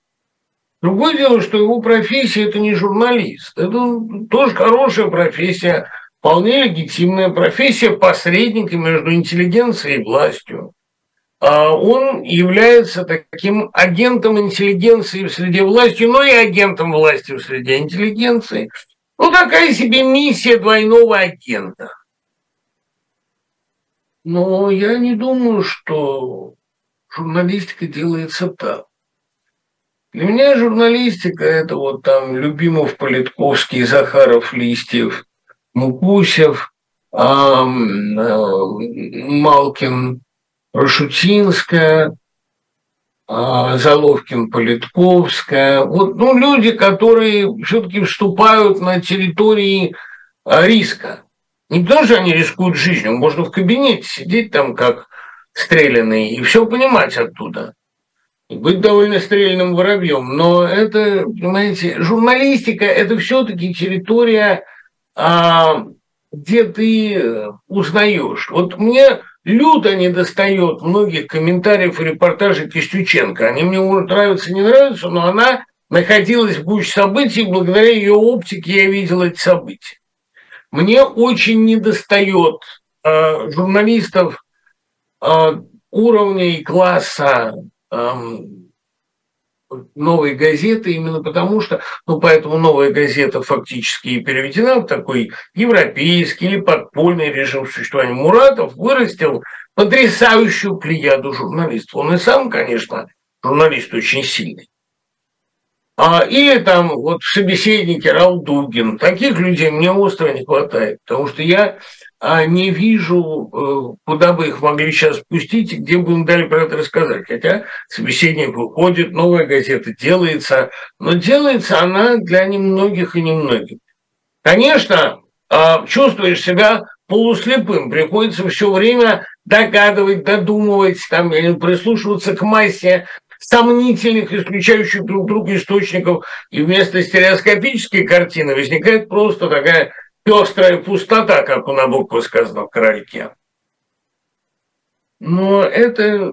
Другое дело, что его профессия – это не журналист. Это тоже хорошая профессия, вполне легитимная профессия посредника между интеллигенцией и властью. Он является таким агентом интеллигенции в среде власти, но и агентом власти в среде интеллигенции. Ну, такая себе миссия двойного агента. Но я не думаю, что журналистика делается так. Для меня журналистика – это вот там Любимов, Политковский, Захаров, Листьев, Мукусев, Малкин, Рашутинская, Заловкин, Политковская. Вот, ну, люди, которые все-таки вступают на территории риска. Не потому что они рискуют жизнью, можно в кабинете сидеть там как стрелянный и все понимать оттуда. И быть довольно стрелянным воробьем. Но это, понимаете, журналистика – это все-таки территория, где ты узнаешь. Вот мне люто не достает многих комментариев и репортажей Костюченко. Они мне, может, нравятся, не нравятся, но она находилась в гуще событий, благодаря ее оптике я видел эти события. Мне очень недостает журналистов уровня и класса «Новой газеты», именно потому что, поэтому «Новая газета» фактически переведена в такой европейский или подпольный режим существования. Муратов вырастил потрясающую плеяду журналистов. Он и сам, конечно, журналист очень сильный. Или там вот собеседники Рау Дугин. Таких людей мне остро не хватает, потому что я не вижу, куда бы их могли сейчас пустить и где бы им дали про это рассказать. Хотя собеседник выходит, «Новая газета» делается, но делается она для немногих и немногих. Конечно, чувствуешь себя полуслепым, приходится все время догадывать, додумывать, там, или прислушиваться к массе сомнительных, исключающих друг друга источников, и вместо стереоскопической картины возникает просто такая пестрая пустота, как у Набокова сказано в «Корольке». Но это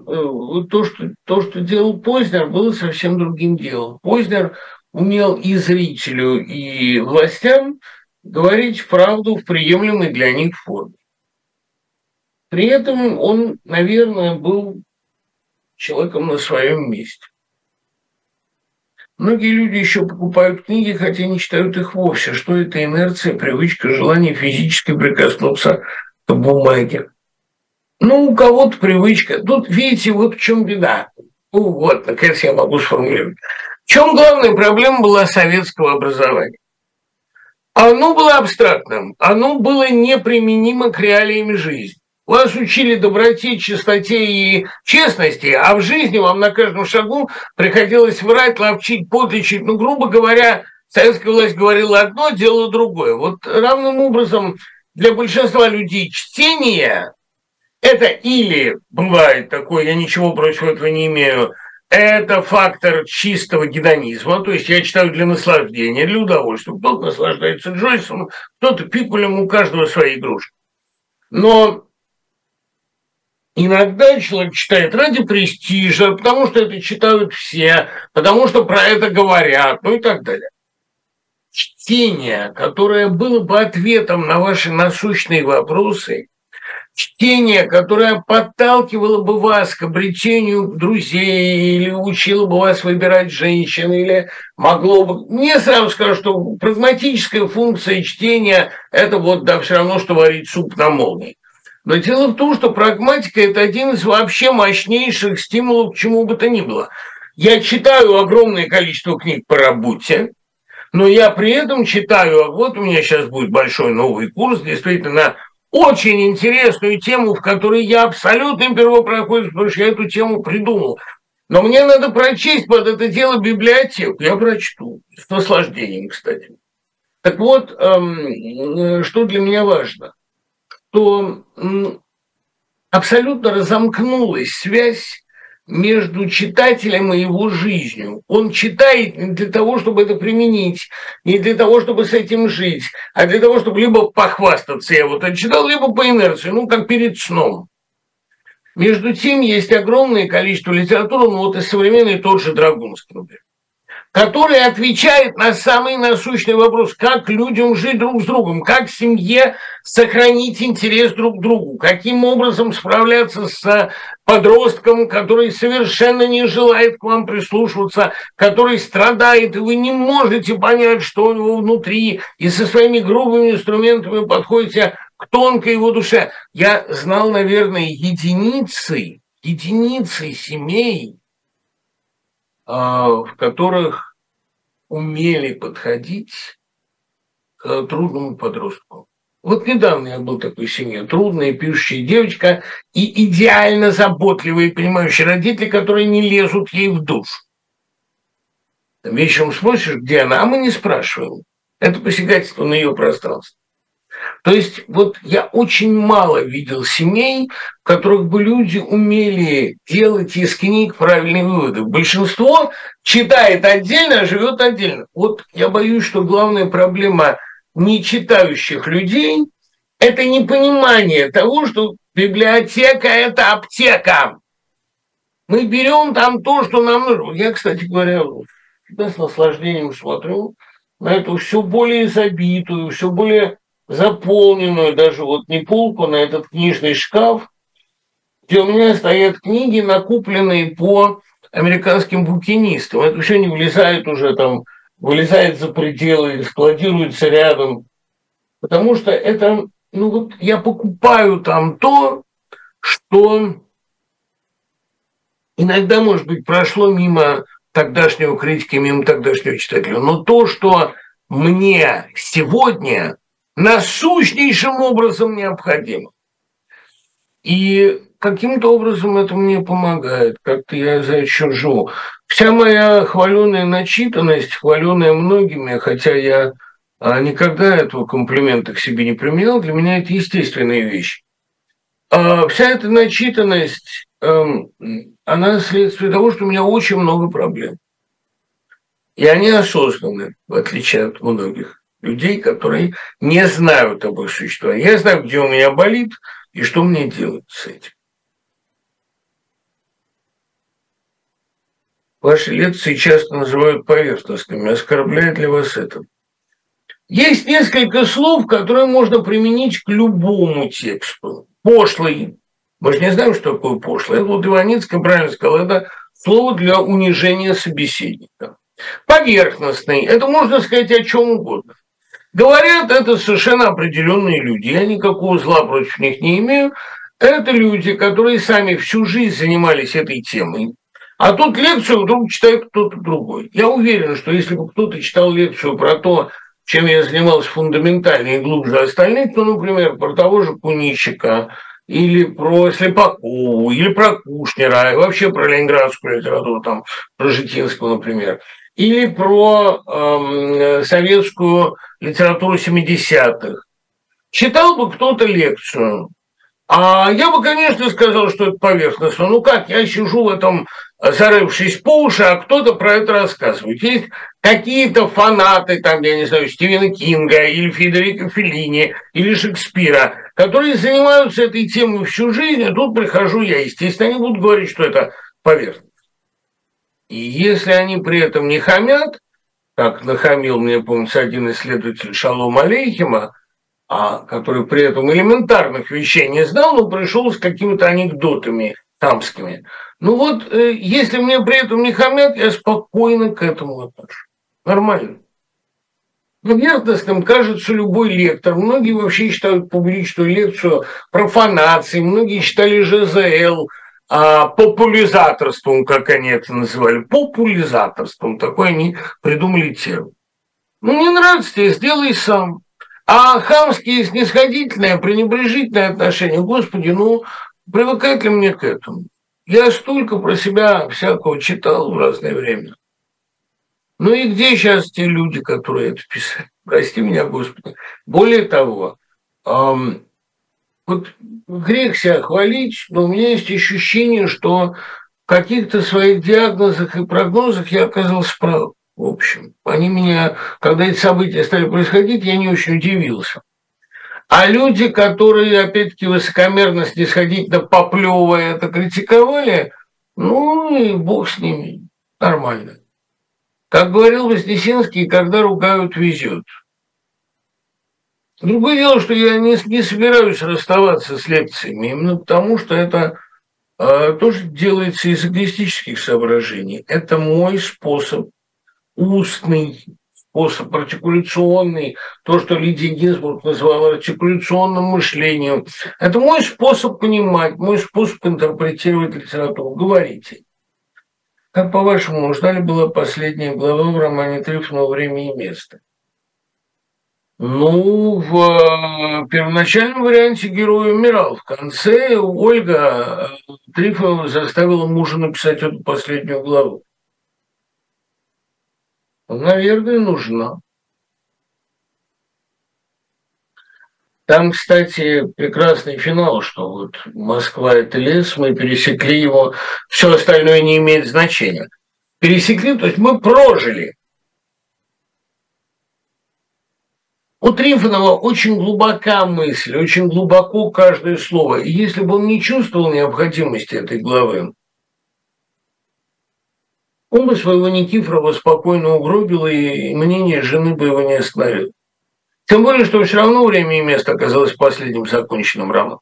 то, что делал Познер, было совсем другим делом. Познер умел и зрителю, и властям говорить правду в приемлемой для них форме. При этом он, наверное, был человеком на своем месте. Многие люди еще покупают книги, хотя не читают их вовсе. Что это? Инерция, привычка, желание физически прикоснуться к бумаге. Ну, у кого-то привычка. Тут, видите, вот в чем беда. Ну, вот, наконец, я могу сформулировать. В чем главная проблема была советского образования? Оно было абстрактным, оно было неприменимо к реалиям жизни. Вас учили доброте, чистоте и честности, а в жизни вам на каждом шагу приходилось врать, ловчить, подлечить. Ну, грубо говоря, советская власть говорила одно, делала другое. Вот равным образом для большинства людей чтение – это или бывает такое, я ничего против этого не имею, это фактор чистого гедонизма, то есть я читаю для наслаждения, для удовольствия. Кто-то наслаждается Джойсом, кто-то Пикулем, у каждого свои игрушки. Но иногда человек читает ради престижа, потому что это читают все, потому что про это говорят, ну и так далее. Чтение, которое было бы ответом на ваши насущные вопросы, чтение, которое подталкивало бы вас к обретению друзей или учило бы вас выбирать женщин, или могло бы... Мне сразу скажу, что прагматическая функция чтения – это вот да, все равно, что варить суп на молнии. Но дело в том, что прагматика – это один из вообще мощнейших стимулов к чему бы то ни было. Я читаю огромное количество книг по работе, но я при этом читаю, а вот у меня сейчас будет большой новый курс, действительно, на очень интересную тему, в которой я абсолютно первопроходец, потому что я эту тему придумал. Но мне надо прочесть под это дело библиотеку. Я прочту. С наслаждением, кстати. Так вот, что для меня важно? Что абсолютно разомкнулась связь между читателем и его жизнью. Он читает не для того, чтобы это применить, не для того, чтобы с этим жить, а для того, чтобы либо похвастаться, я вот это читал, либо по инерции, ну, как перед сном. Между тем, есть огромное количество литературы, ну, вот и современный тот же Драгунский, например, который отвечает на самый насущный вопрос, как людям жить друг с другом, как в семье сохранить интерес друг к другу, каким образом справляться с подростком, который совершенно не желает к вам прислушиваться, который страдает, и вы не можете понять, что у него внутри, и со своими грубыми инструментами подходите к тонкой его душе. Я знал, наверное, единицы семей, в которых умели подходить к трудному подростку. Вот недавно я был в такой семье. Трудная пишущая девочка и идеально заботливые, понимающие родители, которые не лезут ей в душу. Вечером спросишь, где она, а мы не спрашиваем. Это посягательство на ее пространство. То есть вот я очень мало видел семей, в которых бы люди умели делать из книг правильные выводы. Большинство читает отдельно, а живет отдельно. Вот я боюсь, что главная проблема нечитающих людей – это непонимание того, что библиотека – это аптека. Мы берем там то, что нам нужно. Я, кстати говоря, всегда с наслаждением смотрю на эту все более забитую, все более заполненную даже вот не полку, на этот книжный шкаф. где у меня стоят книги, накупленные по американским букинистам. Это еще не влезает уже там, вылезает за пределы, складируется рядом. Потому что это, ну вот я покупаю там то, что иногда, может быть, прошло мимо тогдашнего критики, мимо тогдашнего читателя. Но то, что мне сегодня насущнейшим образом необходимо. И каким-то образом это мне помогает, как-то я за это живу. Вся моя хваленая начитанность, хваленая многими, хотя я никогда этого комплимента к себе не применял, для меня это естественная вещь. Вся эта начитанность, она следствие того, что у меня очень много проблем. И они осознаны, в отличие от многих людей, которые не знают об их существовании. Я знаю, где у меня болит и что мне делать с этим. Ваши лекции часто называют поверхностными. Оскорбляет ли вас это? Есть несколько слов, которые можно применить к любому тексту. Пошлый. Мы же не знаем, что такое пошлый. Это вот Иваницкий правильно сказал, это слово для унижения собеседника. Поверхностный. Это можно сказать о чем угодно. Говорят, это совершенно определенные люди. Я никакого зла против них не имею. Это люди, которые сами всю жизнь занимались этой темой. А тут лекцию вдруг читает кто-то другой. Я уверен, что если бы кто-то читал лекцию про то, чем я занимался фундаментально и глубже остальных, то, например, про того же Куничика, или про Слепакову, или про Кушнера, и вообще про ленинградскую литературу, там, про Житинского, например, или про советскую литературу 70-х. Читал бы кто-то лекцию, а я бы, конечно, сказал, что это поверхностно. Ну как, я сижу в этом, зарывшись по уши, а кто-то про это рассказывает. Есть какие-то фанаты, там, я не знаю, Стивена Кинга или Федерико Феллини или Шекспира, которые занимаются этой темой всю жизнь, и тут прихожу я, естественно, они будут говорить, что это поверхностно. И если они при этом не хамят, как нахамил мне, помнится, один исследователь Шалом Алейхима, который при этом элементарных вещей не знал, но пришел с какими-то анекдотами тамскими. Ну вот, если мне при этом не хамят, я спокойно к этому отношусь. Нормально. Поверхностным кажется любой лектор. Многие вообще считают публичную лекцию профанацией, многие считали ЖЗЛ популяризаторством, как они это называли. Популяризаторством, такой они придумали термин. Ну, не нравится тебе, сделай сам. А хамские, снисходительное, пренебрежительное отношение, господи, ну, привыкать ли мне к этому? Я столько про себя всякого читал в разное время. Ну и где сейчас те люди, которые это писали? Прости меня, Господи. Более того, вот грех себя хвалить, но у меня есть ощущение, что в каких-то своих диагнозах и прогнозах я оказался прав. В общем, они меня, когда эти события стали происходить, я не очень удивился. А люди, которые, опять-таки, высокомерно, снисходительно, поплевывая это критиковали, ну и бог с ними, нормально. Как говорил Вознесенский, когда ругают, везет. Другое дело, что я не собираюсь расставаться с лекциями, именно потому что это тоже делается из эгоистических соображений. Это мой способ. Устный способ, артикуляционный, то, что Лидия Гинзбург называла артикуляционным мышлением. Это мой способ понимать, мой способ интерпретировать литературу. Говорите. Как, по-вашему, нужна ли была последняя глава в романе Трифонова «Время и место»? Ну, в первоначальном варианте герой умирал. В конце Ольга Трифонова заставила мужа написать эту последнюю главу. Наверное, нужна. Там, кстати, прекрасный финал, что вот Москва – это лес, мы пересекли его, все остальное не имеет значения. Пересекли, то есть мы прожили. У Трифонова очень глубока мысль, очень глубоко каждое слово. И если бы он не чувствовал необходимости этой главы, он бы своего Никифорова спокойно угробил, и мнение жены бы его не остановило. Тем более, что все равно «Время и место» оказалось последним законченным романом.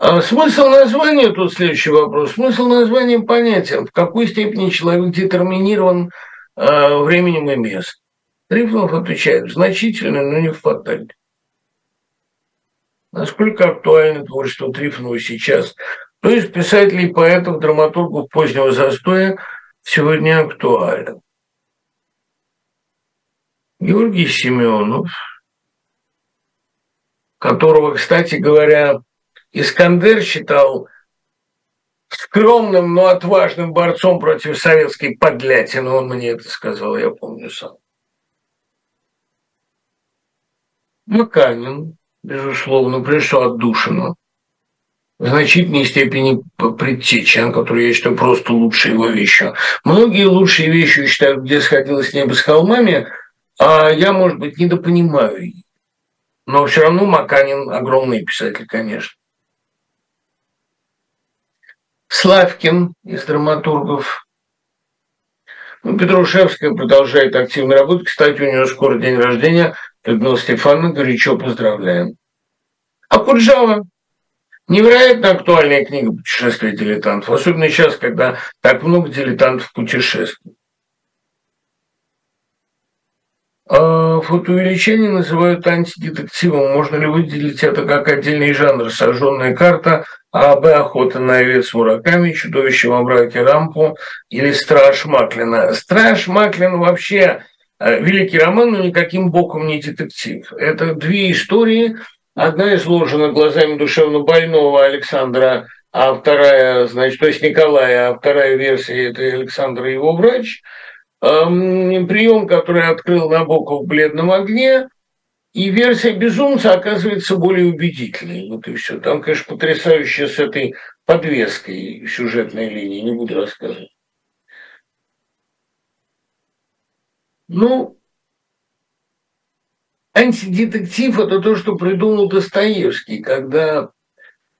Смысл названия, тут следующий вопрос, смысл названия понятен, в какой степени человек детерминирован временем и местом. Трифонов отвечает, значительно, но не фатально. Насколько актуально творчество Трифонова сейчас? То есть писателей, поэтов, драматургов позднего застоя сегодня актуален. Георгий Семенов, которого, кстати говоря, Искандер считал скромным, но отважным борцом против советской подлятины. Он мне это сказал, я помню сам. Маканин, безусловно, прежде всего отдушина. В значительной степени предтеча, который я считаю просто лучшей его вещью. Многие лучшие вещи считают, где сходилось небо с холмами, а я, может быть, недопонимаю их. Но все равно Маканин огромный писатель, конечно. Славкин из драматургов. Ну, Петрушевская продолжает активную работу. Кстати, у нее скоро день рождения. Людмила Стефановна, горячо поздравляем. Акуджава. Невероятно актуальная книга «Путешествия дилетантов». Особенно сейчас, когда так много дилетантов путешествует. Фотоувеличение называют антидетективом. Можно ли выделить это как отдельный жанр? Сожженная карта, АБ, охота на овец с мураками, чудовище во мраке Рампо или Страж Маклина. Страж Маклин вообще великий роман, но никаким боком не детектив. Это две истории. Одна изложена глазами душевнобольного Александра, а вторая, значит, то есть Николая, а вторая версия – это Александр и его врач. Прием, который открыл Набоков в «Бледном огне», и версия «Безумца» оказывается более убедительной. Вот и все. Там, конечно, потрясающе с этой подвеской сюжетной линии, не буду рассказывать. Ну, антидетектив – это то, что придумал Достоевский, когда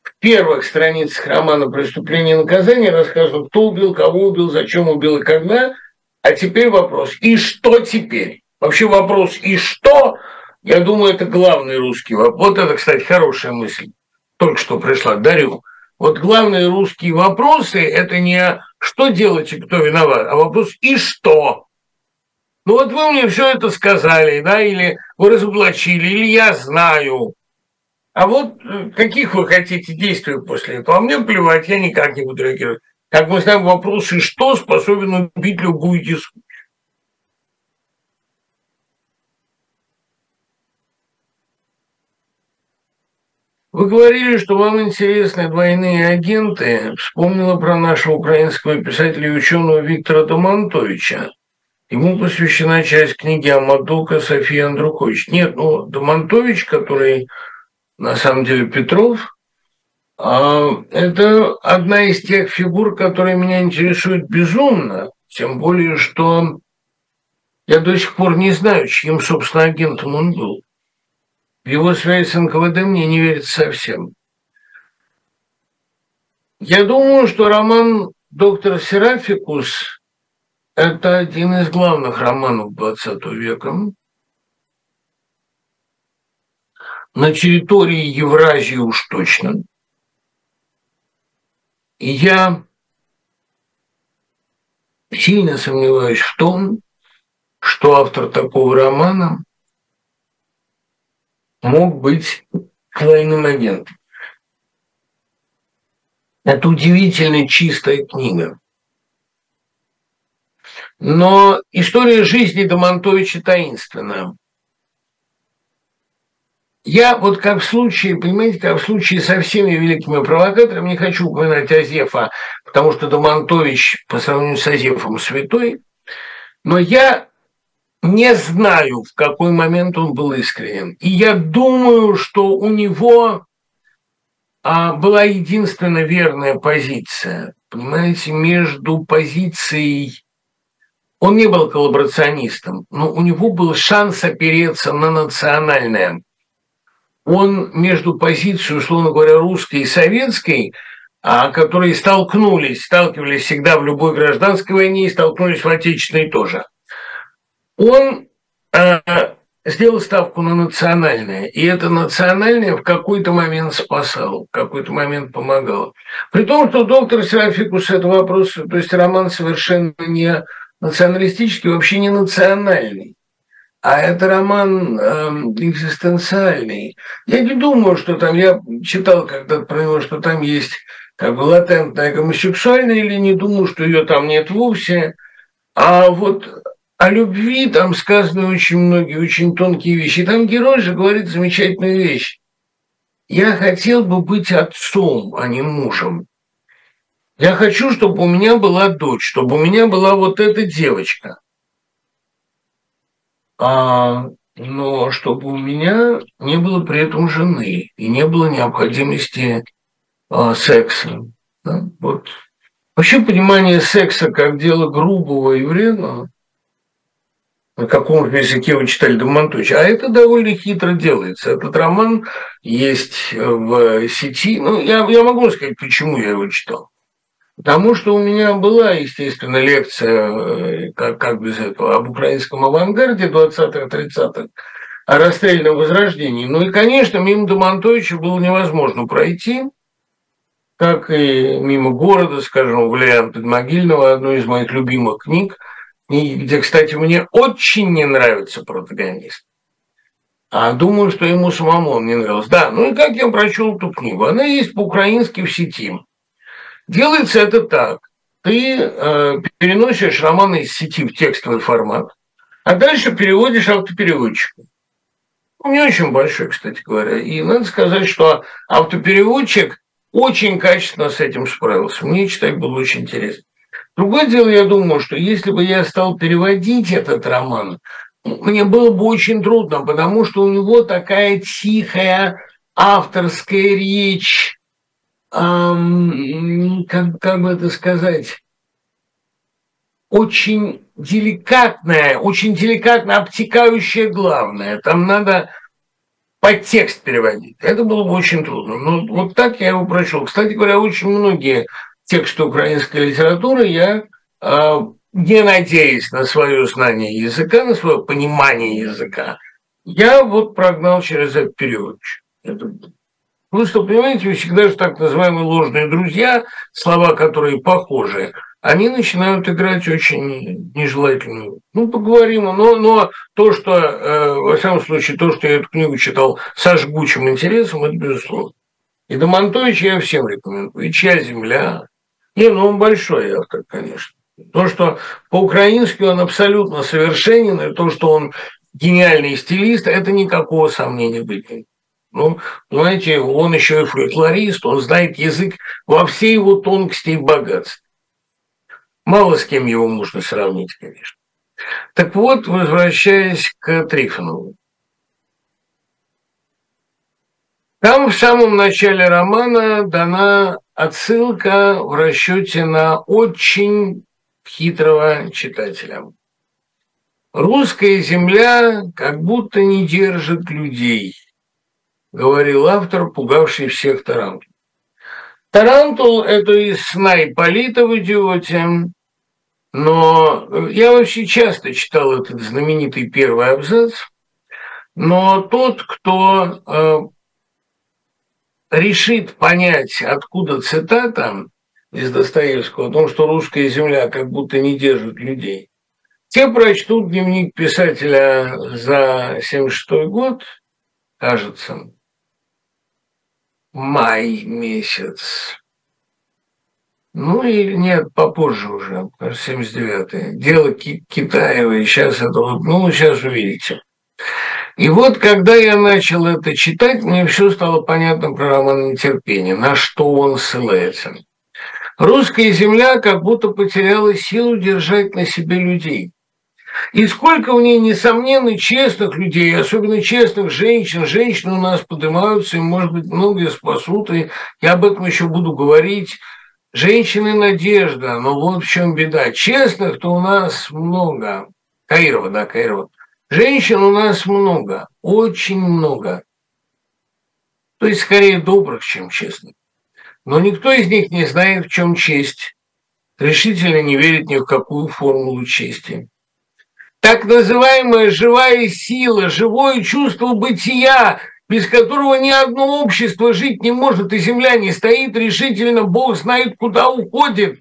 в первых страницах романа «Преступление и наказание» рассказано, кто убил, кого убил, зачем убил и когда. А теперь вопрос, и что теперь? Вообще вопрос, и что, я думаю, это главный русский вопрос. Вот это, кстати, хорошая мысль, только что пришла, дарю. Вот главные русские вопросы – это не «что делать и кто виноват», а вопрос «и что?». Ну вот вы мне все это сказали, да, или вы разоблачили, или я знаю. А вот каких вы хотите действий после этого? А мне плевать, я никак не буду реагировать. Как мы знаем, вопрос «и что?» способен убить любую дискуссию. Вы говорили, что вам интересны двойные агенты. Вспомнила про нашего украинского писателя и ученого Виктора Домонтовича. Ему посвящена часть книги Амадока Софии Андрукович. Нет, ну, Домонтович, который на самом деле Петров, это одна из тех фигур, которые меня интересуют безумно, тем более, что я до сих пор не знаю, чьим, собственно, агентом он был. В его связи с НКВД мне не верится совсем. Я думаю, что роман «Доктор Серафикус» – это один из главных романов XX века. На территории Евразии уж точно. И я сильно сомневаюсь в том, что автор такого романа мог быть двойным агентом. Это удивительно чистая книга. Но история жизни Домонтовича таинственна. Я вот как в случае, понимаете, как в случае со всеми великими провокаторами, не хочу упоминать Азефа, потому что Домонтович по сравнению с Азефом святой, но я не знаю, в какой момент он был искренен. И я думаю, что у него была единственно верная позиция, понимаете, между позицией. Он не был коллаборационистом, но у него был шанс опереться на национальное. Он между позицией, условно говоря, русской и советской, которые сталкивались всегда в любой гражданской войне и столкнулись в Отечественной тоже. Он сделал ставку на национальное. И это национальное в какой-то момент спасало, в какой-то момент помогало. При том, что доктор Серафикус – это вопрос, то есть роман совершенно не националистический, вообще не национальный. А это роман экзистенциальный. Я не думаю, что там, я читал когда-то про него, что там есть как бы латентная гомосексуальная, или не думаю, что ее там нет вовсе. А вот о любви там сказаны очень многие, очень тонкие вещи. И там герой же говорит замечательную вещь. Я хотел бы быть отцом, а не мужем. Я хочу, чтобы у меня была дочь, чтобы у меня была вот эта девочка. Но чтобы у меня не было при этом жены и не было необходимости секса. Да? Вот. Вообще понимание секса как дела грубого и вредного, на каком языке вы читали Домонтовича, а это довольно хитро делается. Этот роман есть в сети. Ну, я могу сказать, почему я его читал. Потому что у меня была, естественно, лекция, как без этого, об украинском авангарде 20-30-х, о расстрельном возрождении. Ну и, конечно, мимо Домонтовича было невозможно пройти, как и мимо города, скажем, Валериана Подмогильного, одной из моих любимых книг, где, кстати, мне очень не нравится протагонист. А думаю, что ему самому он не нравился. Да, ну и как я прочел эту книгу? Она есть по-украински в сети. Делается это так. Ты переносишь романы из сети в текстовый формат, а дальше переводишь автопереводчику. Ну, не очень большой, кстати говоря. И надо сказать, что автопереводчик очень качественно с этим справился. Мне читать было очень интересно. Другое дело, я думаю, что если бы я стал переводить этот роман, мне было бы очень трудно, потому что у него такая тихая авторская речь. Как бы это сказать, очень деликатно обтекающее главное. Там надо подтекст переводить. Это было бы очень трудно. Но вот так я его прочел. Кстати говоря, очень многие тексты украинской литературы я, не надеясь на свое знание языка, на свое понимание языка, я вот прогнал через этот период. Просто, понимаете, вы всегда же так называемые ложные друзья, слова, которые похожи, они начинают играть очень нежелательную. Ну, поговорим, но то, что, во всяком случае, то, что я эту книгу читал со жгучим интересом, это безусловно. И Домонтовича я всем рекомендую. И «Чья земля». Не, ну он большой автор, конечно. То, что по-украински он абсолютно совершенен, и то, что он гениальный стилист, это никакого сомнения быть нет. Ну, знаете, он еще и фольклорист, он знает язык во всей его тонкости и богатстве. Мало с кем его можно сравнить, конечно. Так вот, возвращаясь к Трифонову. Там в самом начале романа дана отсылка в расчете на очень хитрого читателя. «Русская земля как будто не держит людей», говорил автор, пугавший всех тарантул. Тарантул – это из «Сна Ипполита» в «Идиоте». Но я вообще часто читал этот знаменитый первый абзац. Но тот, кто решит понять, откуда цитата из Достоевского о том, что русская земля как будто не держит людей, те прочтут дневник писателя за 1976 год, кажется, май месяц. Ну и нет, попозже уже, 79-е. Дело Китаевой, сейчас это ну, сейчас увидите. И вот, когда я начал это читать, мне все стало понятно про роман «Нетерпение», на что он ссылается. «Русская земля как будто потеряла силу держать на себе людей. И сколько в ней, несомненно, честных людей, особенно честных женщин. Женщины у нас поднимаются, и, может быть, многие спасут, и я об этом еще буду говорить. Женщины – надежда, но вот в чем беда. Честных-то у нас много». Каирова, да, Каирова. «Женщин у нас много, очень много. То есть, скорее, добрых, чем честных. Но никто из них не знает, в чем честь. Решительно не верит ни в какую формулу чести. так называемая живая сила, живое чувство бытия, без которого ни одно общество жить не может, и земля не стоит решительно, Бог знает, куда уходит.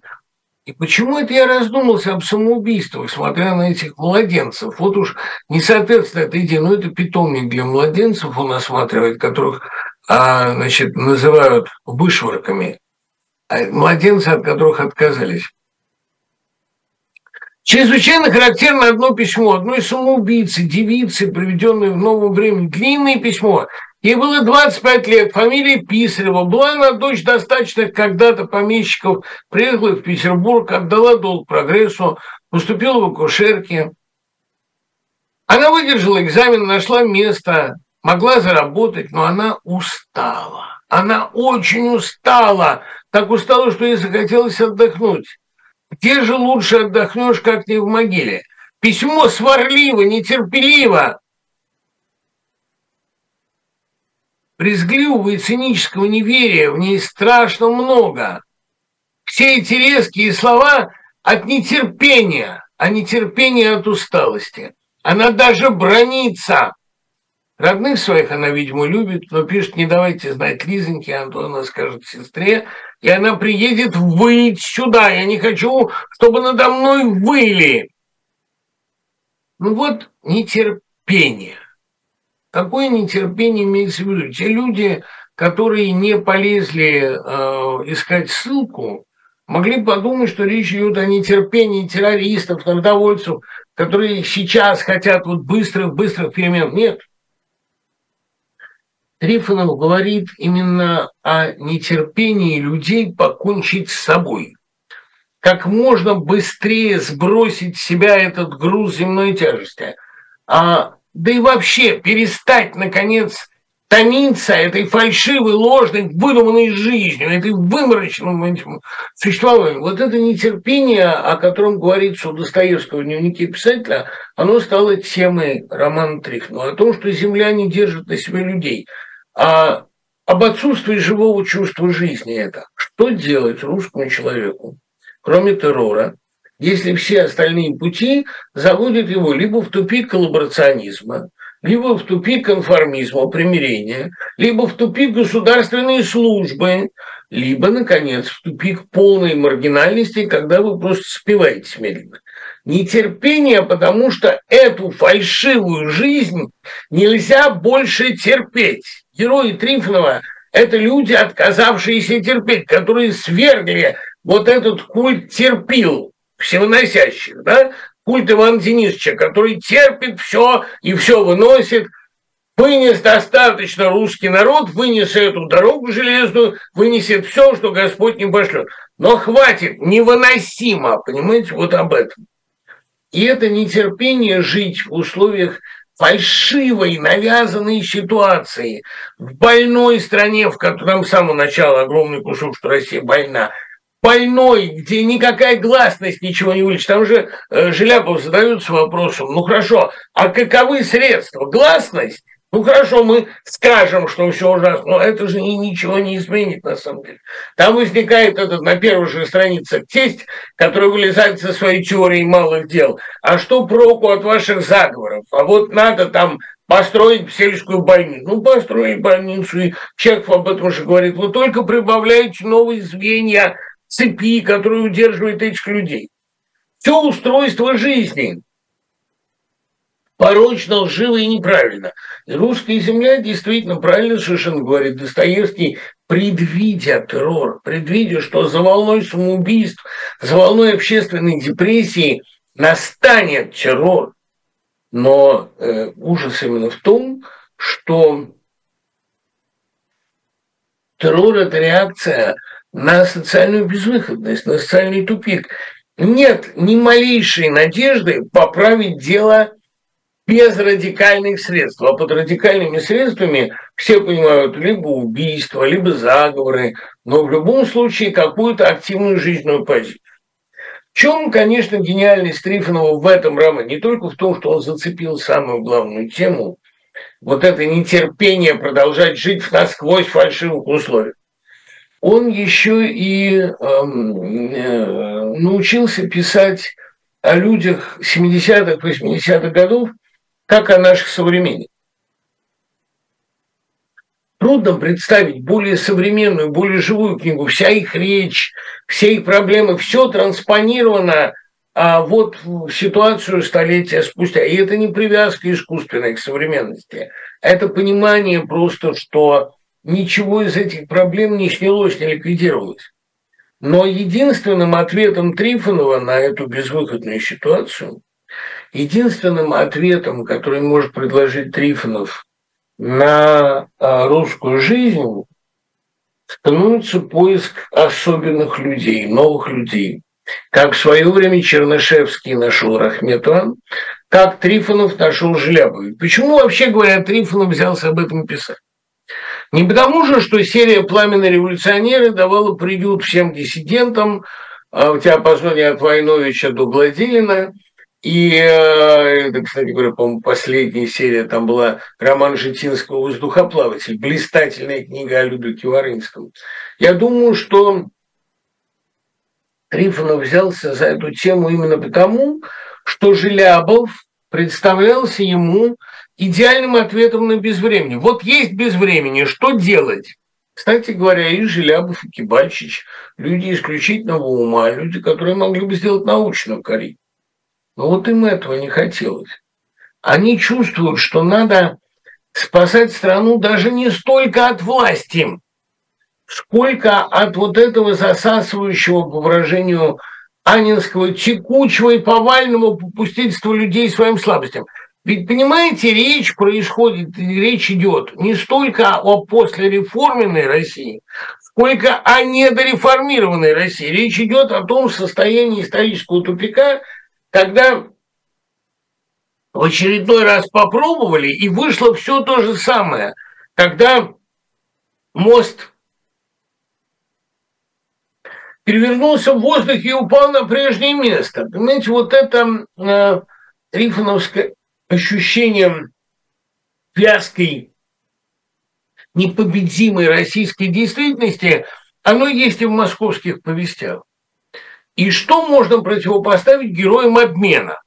И почему это я раздумался об самоубийствах, смотря на этих младенцев? Вот уж не соответствует идее, но это питомник для младенцев он осматривает, которых называют вышвырками, а младенцы, от которых отказались. Чрезвычайно характерно одно письмо одной самоубийцы, девицы, приведенной в новом времени. Длинное письмо. Ей было 25 лет, фамилия Писарева. Была она дочь достаточных когда-то помещиков, приехала в Петербург, отдала долг прогрессу, поступила в акушерки. Она выдержала экзамен, нашла место, могла заработать, но она устала. Она очень устала. Так устала, что ей захотелось отдохнуть. Где же лучше отдохнешь, как не в могиле? Письмо сварливо, нетерпеливо, брезгливого и цинического неверия в ней страшно много. Все эти резкие слова от нетерпения, а нетерпение от усталости. Она даже бранится. Родных своих она, видимо, любит, но пишет: не давайте знать Лизоньке, а то она скажет сестре, и она приедет выть сюда. Я не хочу, чтобы надо мной выли. Ну вот нетерпение. Какое нетерпение имеется в виду? Те люди, которые не полезли искать ссылку, могли подумать, что речь идет о нетерпении террористов, торговольцев, которые сейчас хотят вот быстрых перемен. Нет. Трифонов говорит именно о нетерпении людей покончить с собой. Как можно быстрее сбросить с себя этот груз земной тяжести. Да и вообще перестать, наконец, томиться этой фальшивой, ложной, выдуманной жизнью, этой выморочной существованием. Вот это нетерпение, о котором говорится у Достоевского в дневнике писателя, оно стало темой романа Трифонова. О том, что земля не держит на себе людей. А об отсутствии живого чувства жизни это. Что делать русскому человеку, кроме террора, если все остальные пути заводят его либо в тупик коллаборационизма, либо в тупик конформизма, примирения, либо в тупик государственной службы, либо, наконец, в тупик полной маргинальности, когда вы просто спиваетесь медленно. Нетерпение, потому что эту фальшивую жизнь нельзя больше терпеть. Герои Трифонова – это люди, отказавшиеся терпеть, которые свергли вот этот культ терпил всевыносящих, да? Культ Ивана Денисовича, который терпит все и все выносит, вынес достаточно русский народ, вынес эту дорогу железную, вынесет все, что Господь не пошлет. Но хватит, невыносимо, понимаете, вот об этом. И это нетерпение жить в условиях фальшивой, навязанной ситуации, в больной стране, в которой нам с самого начала огромный кусок, что Россия больна, больной, где никакая гласность ничего не вылечит. Там же Желябов задается вопросом, ну хорошо, а каковы средства? Гласность? Ну хорошо, мы скажем, что все ужасно, но это же ничего не изменит на самом деле. Там возникает этот на первой же странице тесть, который вылезает со своей теорией малых дел. А что проку от ваших заговоров? А вот надо там построить сельскую больницу. Ну, построить больницу, и Чехов об этом же говорит. Вы только прибавляете новые звенья цепи, которые удерживают этих людей. Все устройство жизни порочно, лживо и неправильно. И русская земля действительно правильно совершенно говорит Достоевский, предвидя террор, предвидя, что за волной самоубийств, за волной общественной депрессии настанет террор. Но ужас именно в том, что террор – это реакция на социальную безвыходность, на социальный тупик. Нет ни малейшей надежды поправить дело без радикальных средств. А под радикальными средствами все понимают либо убийства, либо заговоры, но в любом случае какую-то активную жизненную позицию. В чем, конечно, гениальность Трифонова в этом романе? Не только в том, что он зацепил самую главную тему, вот это нетерпение продолжать жить в насквозь фальшивых условиях. Он еще и научился писать о людях 70-х, 80-х годов, как о наших современниках. Трудно представить более современную, более живую книгу. Вся их речь, все их проблемы, все транспонировано вот в ситуацию столетия спустя. И это не привязка искусственная к современности. Это понимание просто, что ничего из этих проблем не снялось, не ликвидировалось. Но единственным ответом Трифонова на эту безвыходную ситуацию, единственным ответом, который может предложить Трифонов на русскую жизнь, становится поиск особенных людей, новых людей. Как в свое время Чернышевский нашел Рахметова, как Трифонов нашел Желябова. Почему, вообще говоря, Трифонов взялся об этом писать? Не потому же, что серия «Пламенные революционеры» давала приют всем диссидентам в диапазоне от Войновича до Гладилина. И, кстати говоря, по-моему, последняя серия там была роман Житинского «Воздухоплаватель», блистательная книга о Людвиге Воронском. Я думаю, что Трифонов взялся за эту тему именно потому, что Желябов представлялся ему идеальным ответом на безвремени. Вот есть безвремени, что делать? Кстати говоря, и Желябов, и Кибальчич – люди исключительного ума, люди, которые могли бы сделать научную карьеру. Но вот им этого не хотелось. Они чувствуют, что надо спасать страну даже не столько от власти, сколько от вот этого засасывающего, по выражению Анинского, текучего и повального попустительства людей своим слабостям. Ведь, понимаете, речь идет не столько о послереформенной России, сколько о недореформированной России. Речь идет о том состоянии исторического тупика, когда в очередной раз попробовали, и вышло все то же самое. Когда мост перевернулся в воздух и упал на прежнее место. Понимаете, вот это Трифоновское ощущение вязкой, непобедимой российской действительности, оно есть и в московских повестях. И что можно противопоставить героям обмена,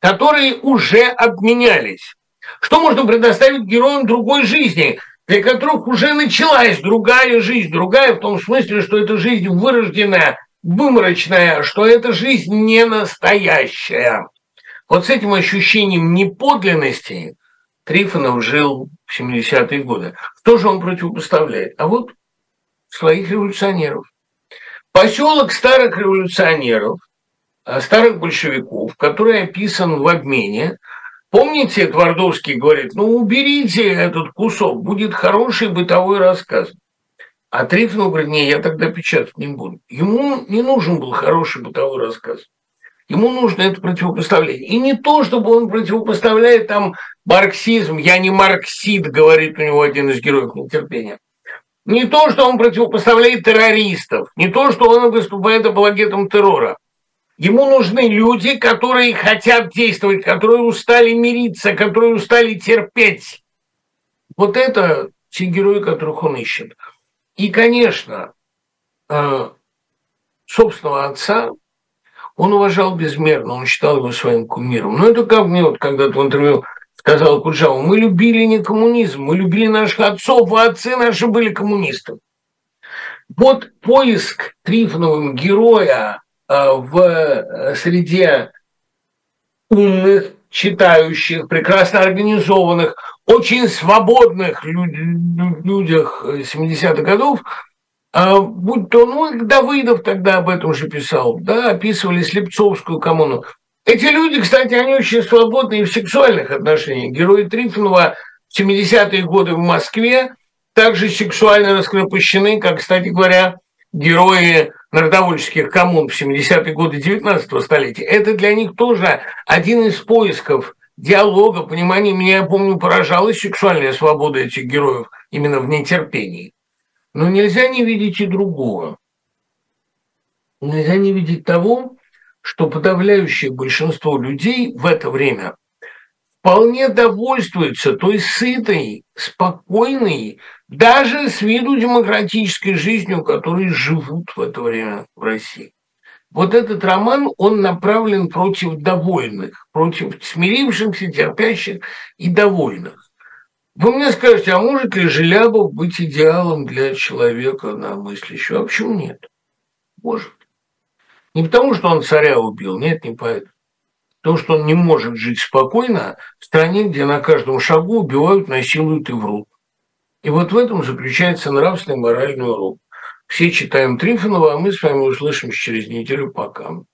которые уже обменялись? Что можно предоставить героям другой жизни, для которых уже началась другая жизнь, другая в том смысле, что эта жизнь вырожденная, выморочная, что эта жизнь не настоящая. Вот с этим ощущением неподлинности Трифонов жил в 70-е годы. Что же он противопоставляет? А вот своих революционеров. Поселок старых революционеров, старых большевиков, который описан в «Обмене». Помните, Твардовский говорит, ну уберите этот кусок, будет хороший бытовой рассказ. А Трифонов говорит, не, я тогда печатать не буду. Ему не нужен был хороший бытовой рассказ. Ему нужно это противопоставление. И не то, чтобы он противопоставляет там марксизм, я не марксист, говорит у него один из героев «Нетерпения». Не то, что он противопоставляет террористов, не то, что он выступает апологетом террора. Ему нужны люди, которые хотят действовать, которые устали мириться, которые устали терпеть. Вот это те герои, которых он ищет. И, конечно, собственного отца он уважал безмерно, он считал его своим кумиром. Но это как мне вот когда-то в интервью сказал Куджава, мы любили не коммунизм, мы любили наших отцов, а отцы наши были коммунистами. Вот поиск Трифоновым героя в среде умных, читающих, прекрасно организованных, очень свободных людях 70-х годов, будь то, ну, Давыдов тогда об этом же писал, да, описывали Слепцовскую коммуну. Эти люди, кстати, они очень свободны и в сексуальных отношениях. Герои Трифонова в 70-е годы в Москве также сексуально раскрепощены, как, кстати говоря, герои народовольческих коммун в 70-е годы 19-го столетия. Это для них тоже один из поисков диалога, понимания. Меня, я помню, поражала сексуальная свобода этих героев именно в «Нетерпении». Но нельзя не видеть и другого. Нельзя не видеть того, что подавляющее большинство людей в это время вполне довольствуется той сытой, спокойной, даже с виду демократической жизнью, которой живут в это время в России. Вот этот роман, он направлен против довольных, против смирившихся, терпящих и довольных. Вы мне скажете, а может ли Желябов быть идеалом для человека инакомыслящего? А почему нет? Может. Не потому, что он царя убил, нет, не поэтому. Потому, что он не может жить спокойно в стране, где на каждом шагу убивают, насилуют и врут. И вот в этом заключается нравственный моральный урок. Все читаем Трифонова, а мы с вами услышимся через неделю. Пока.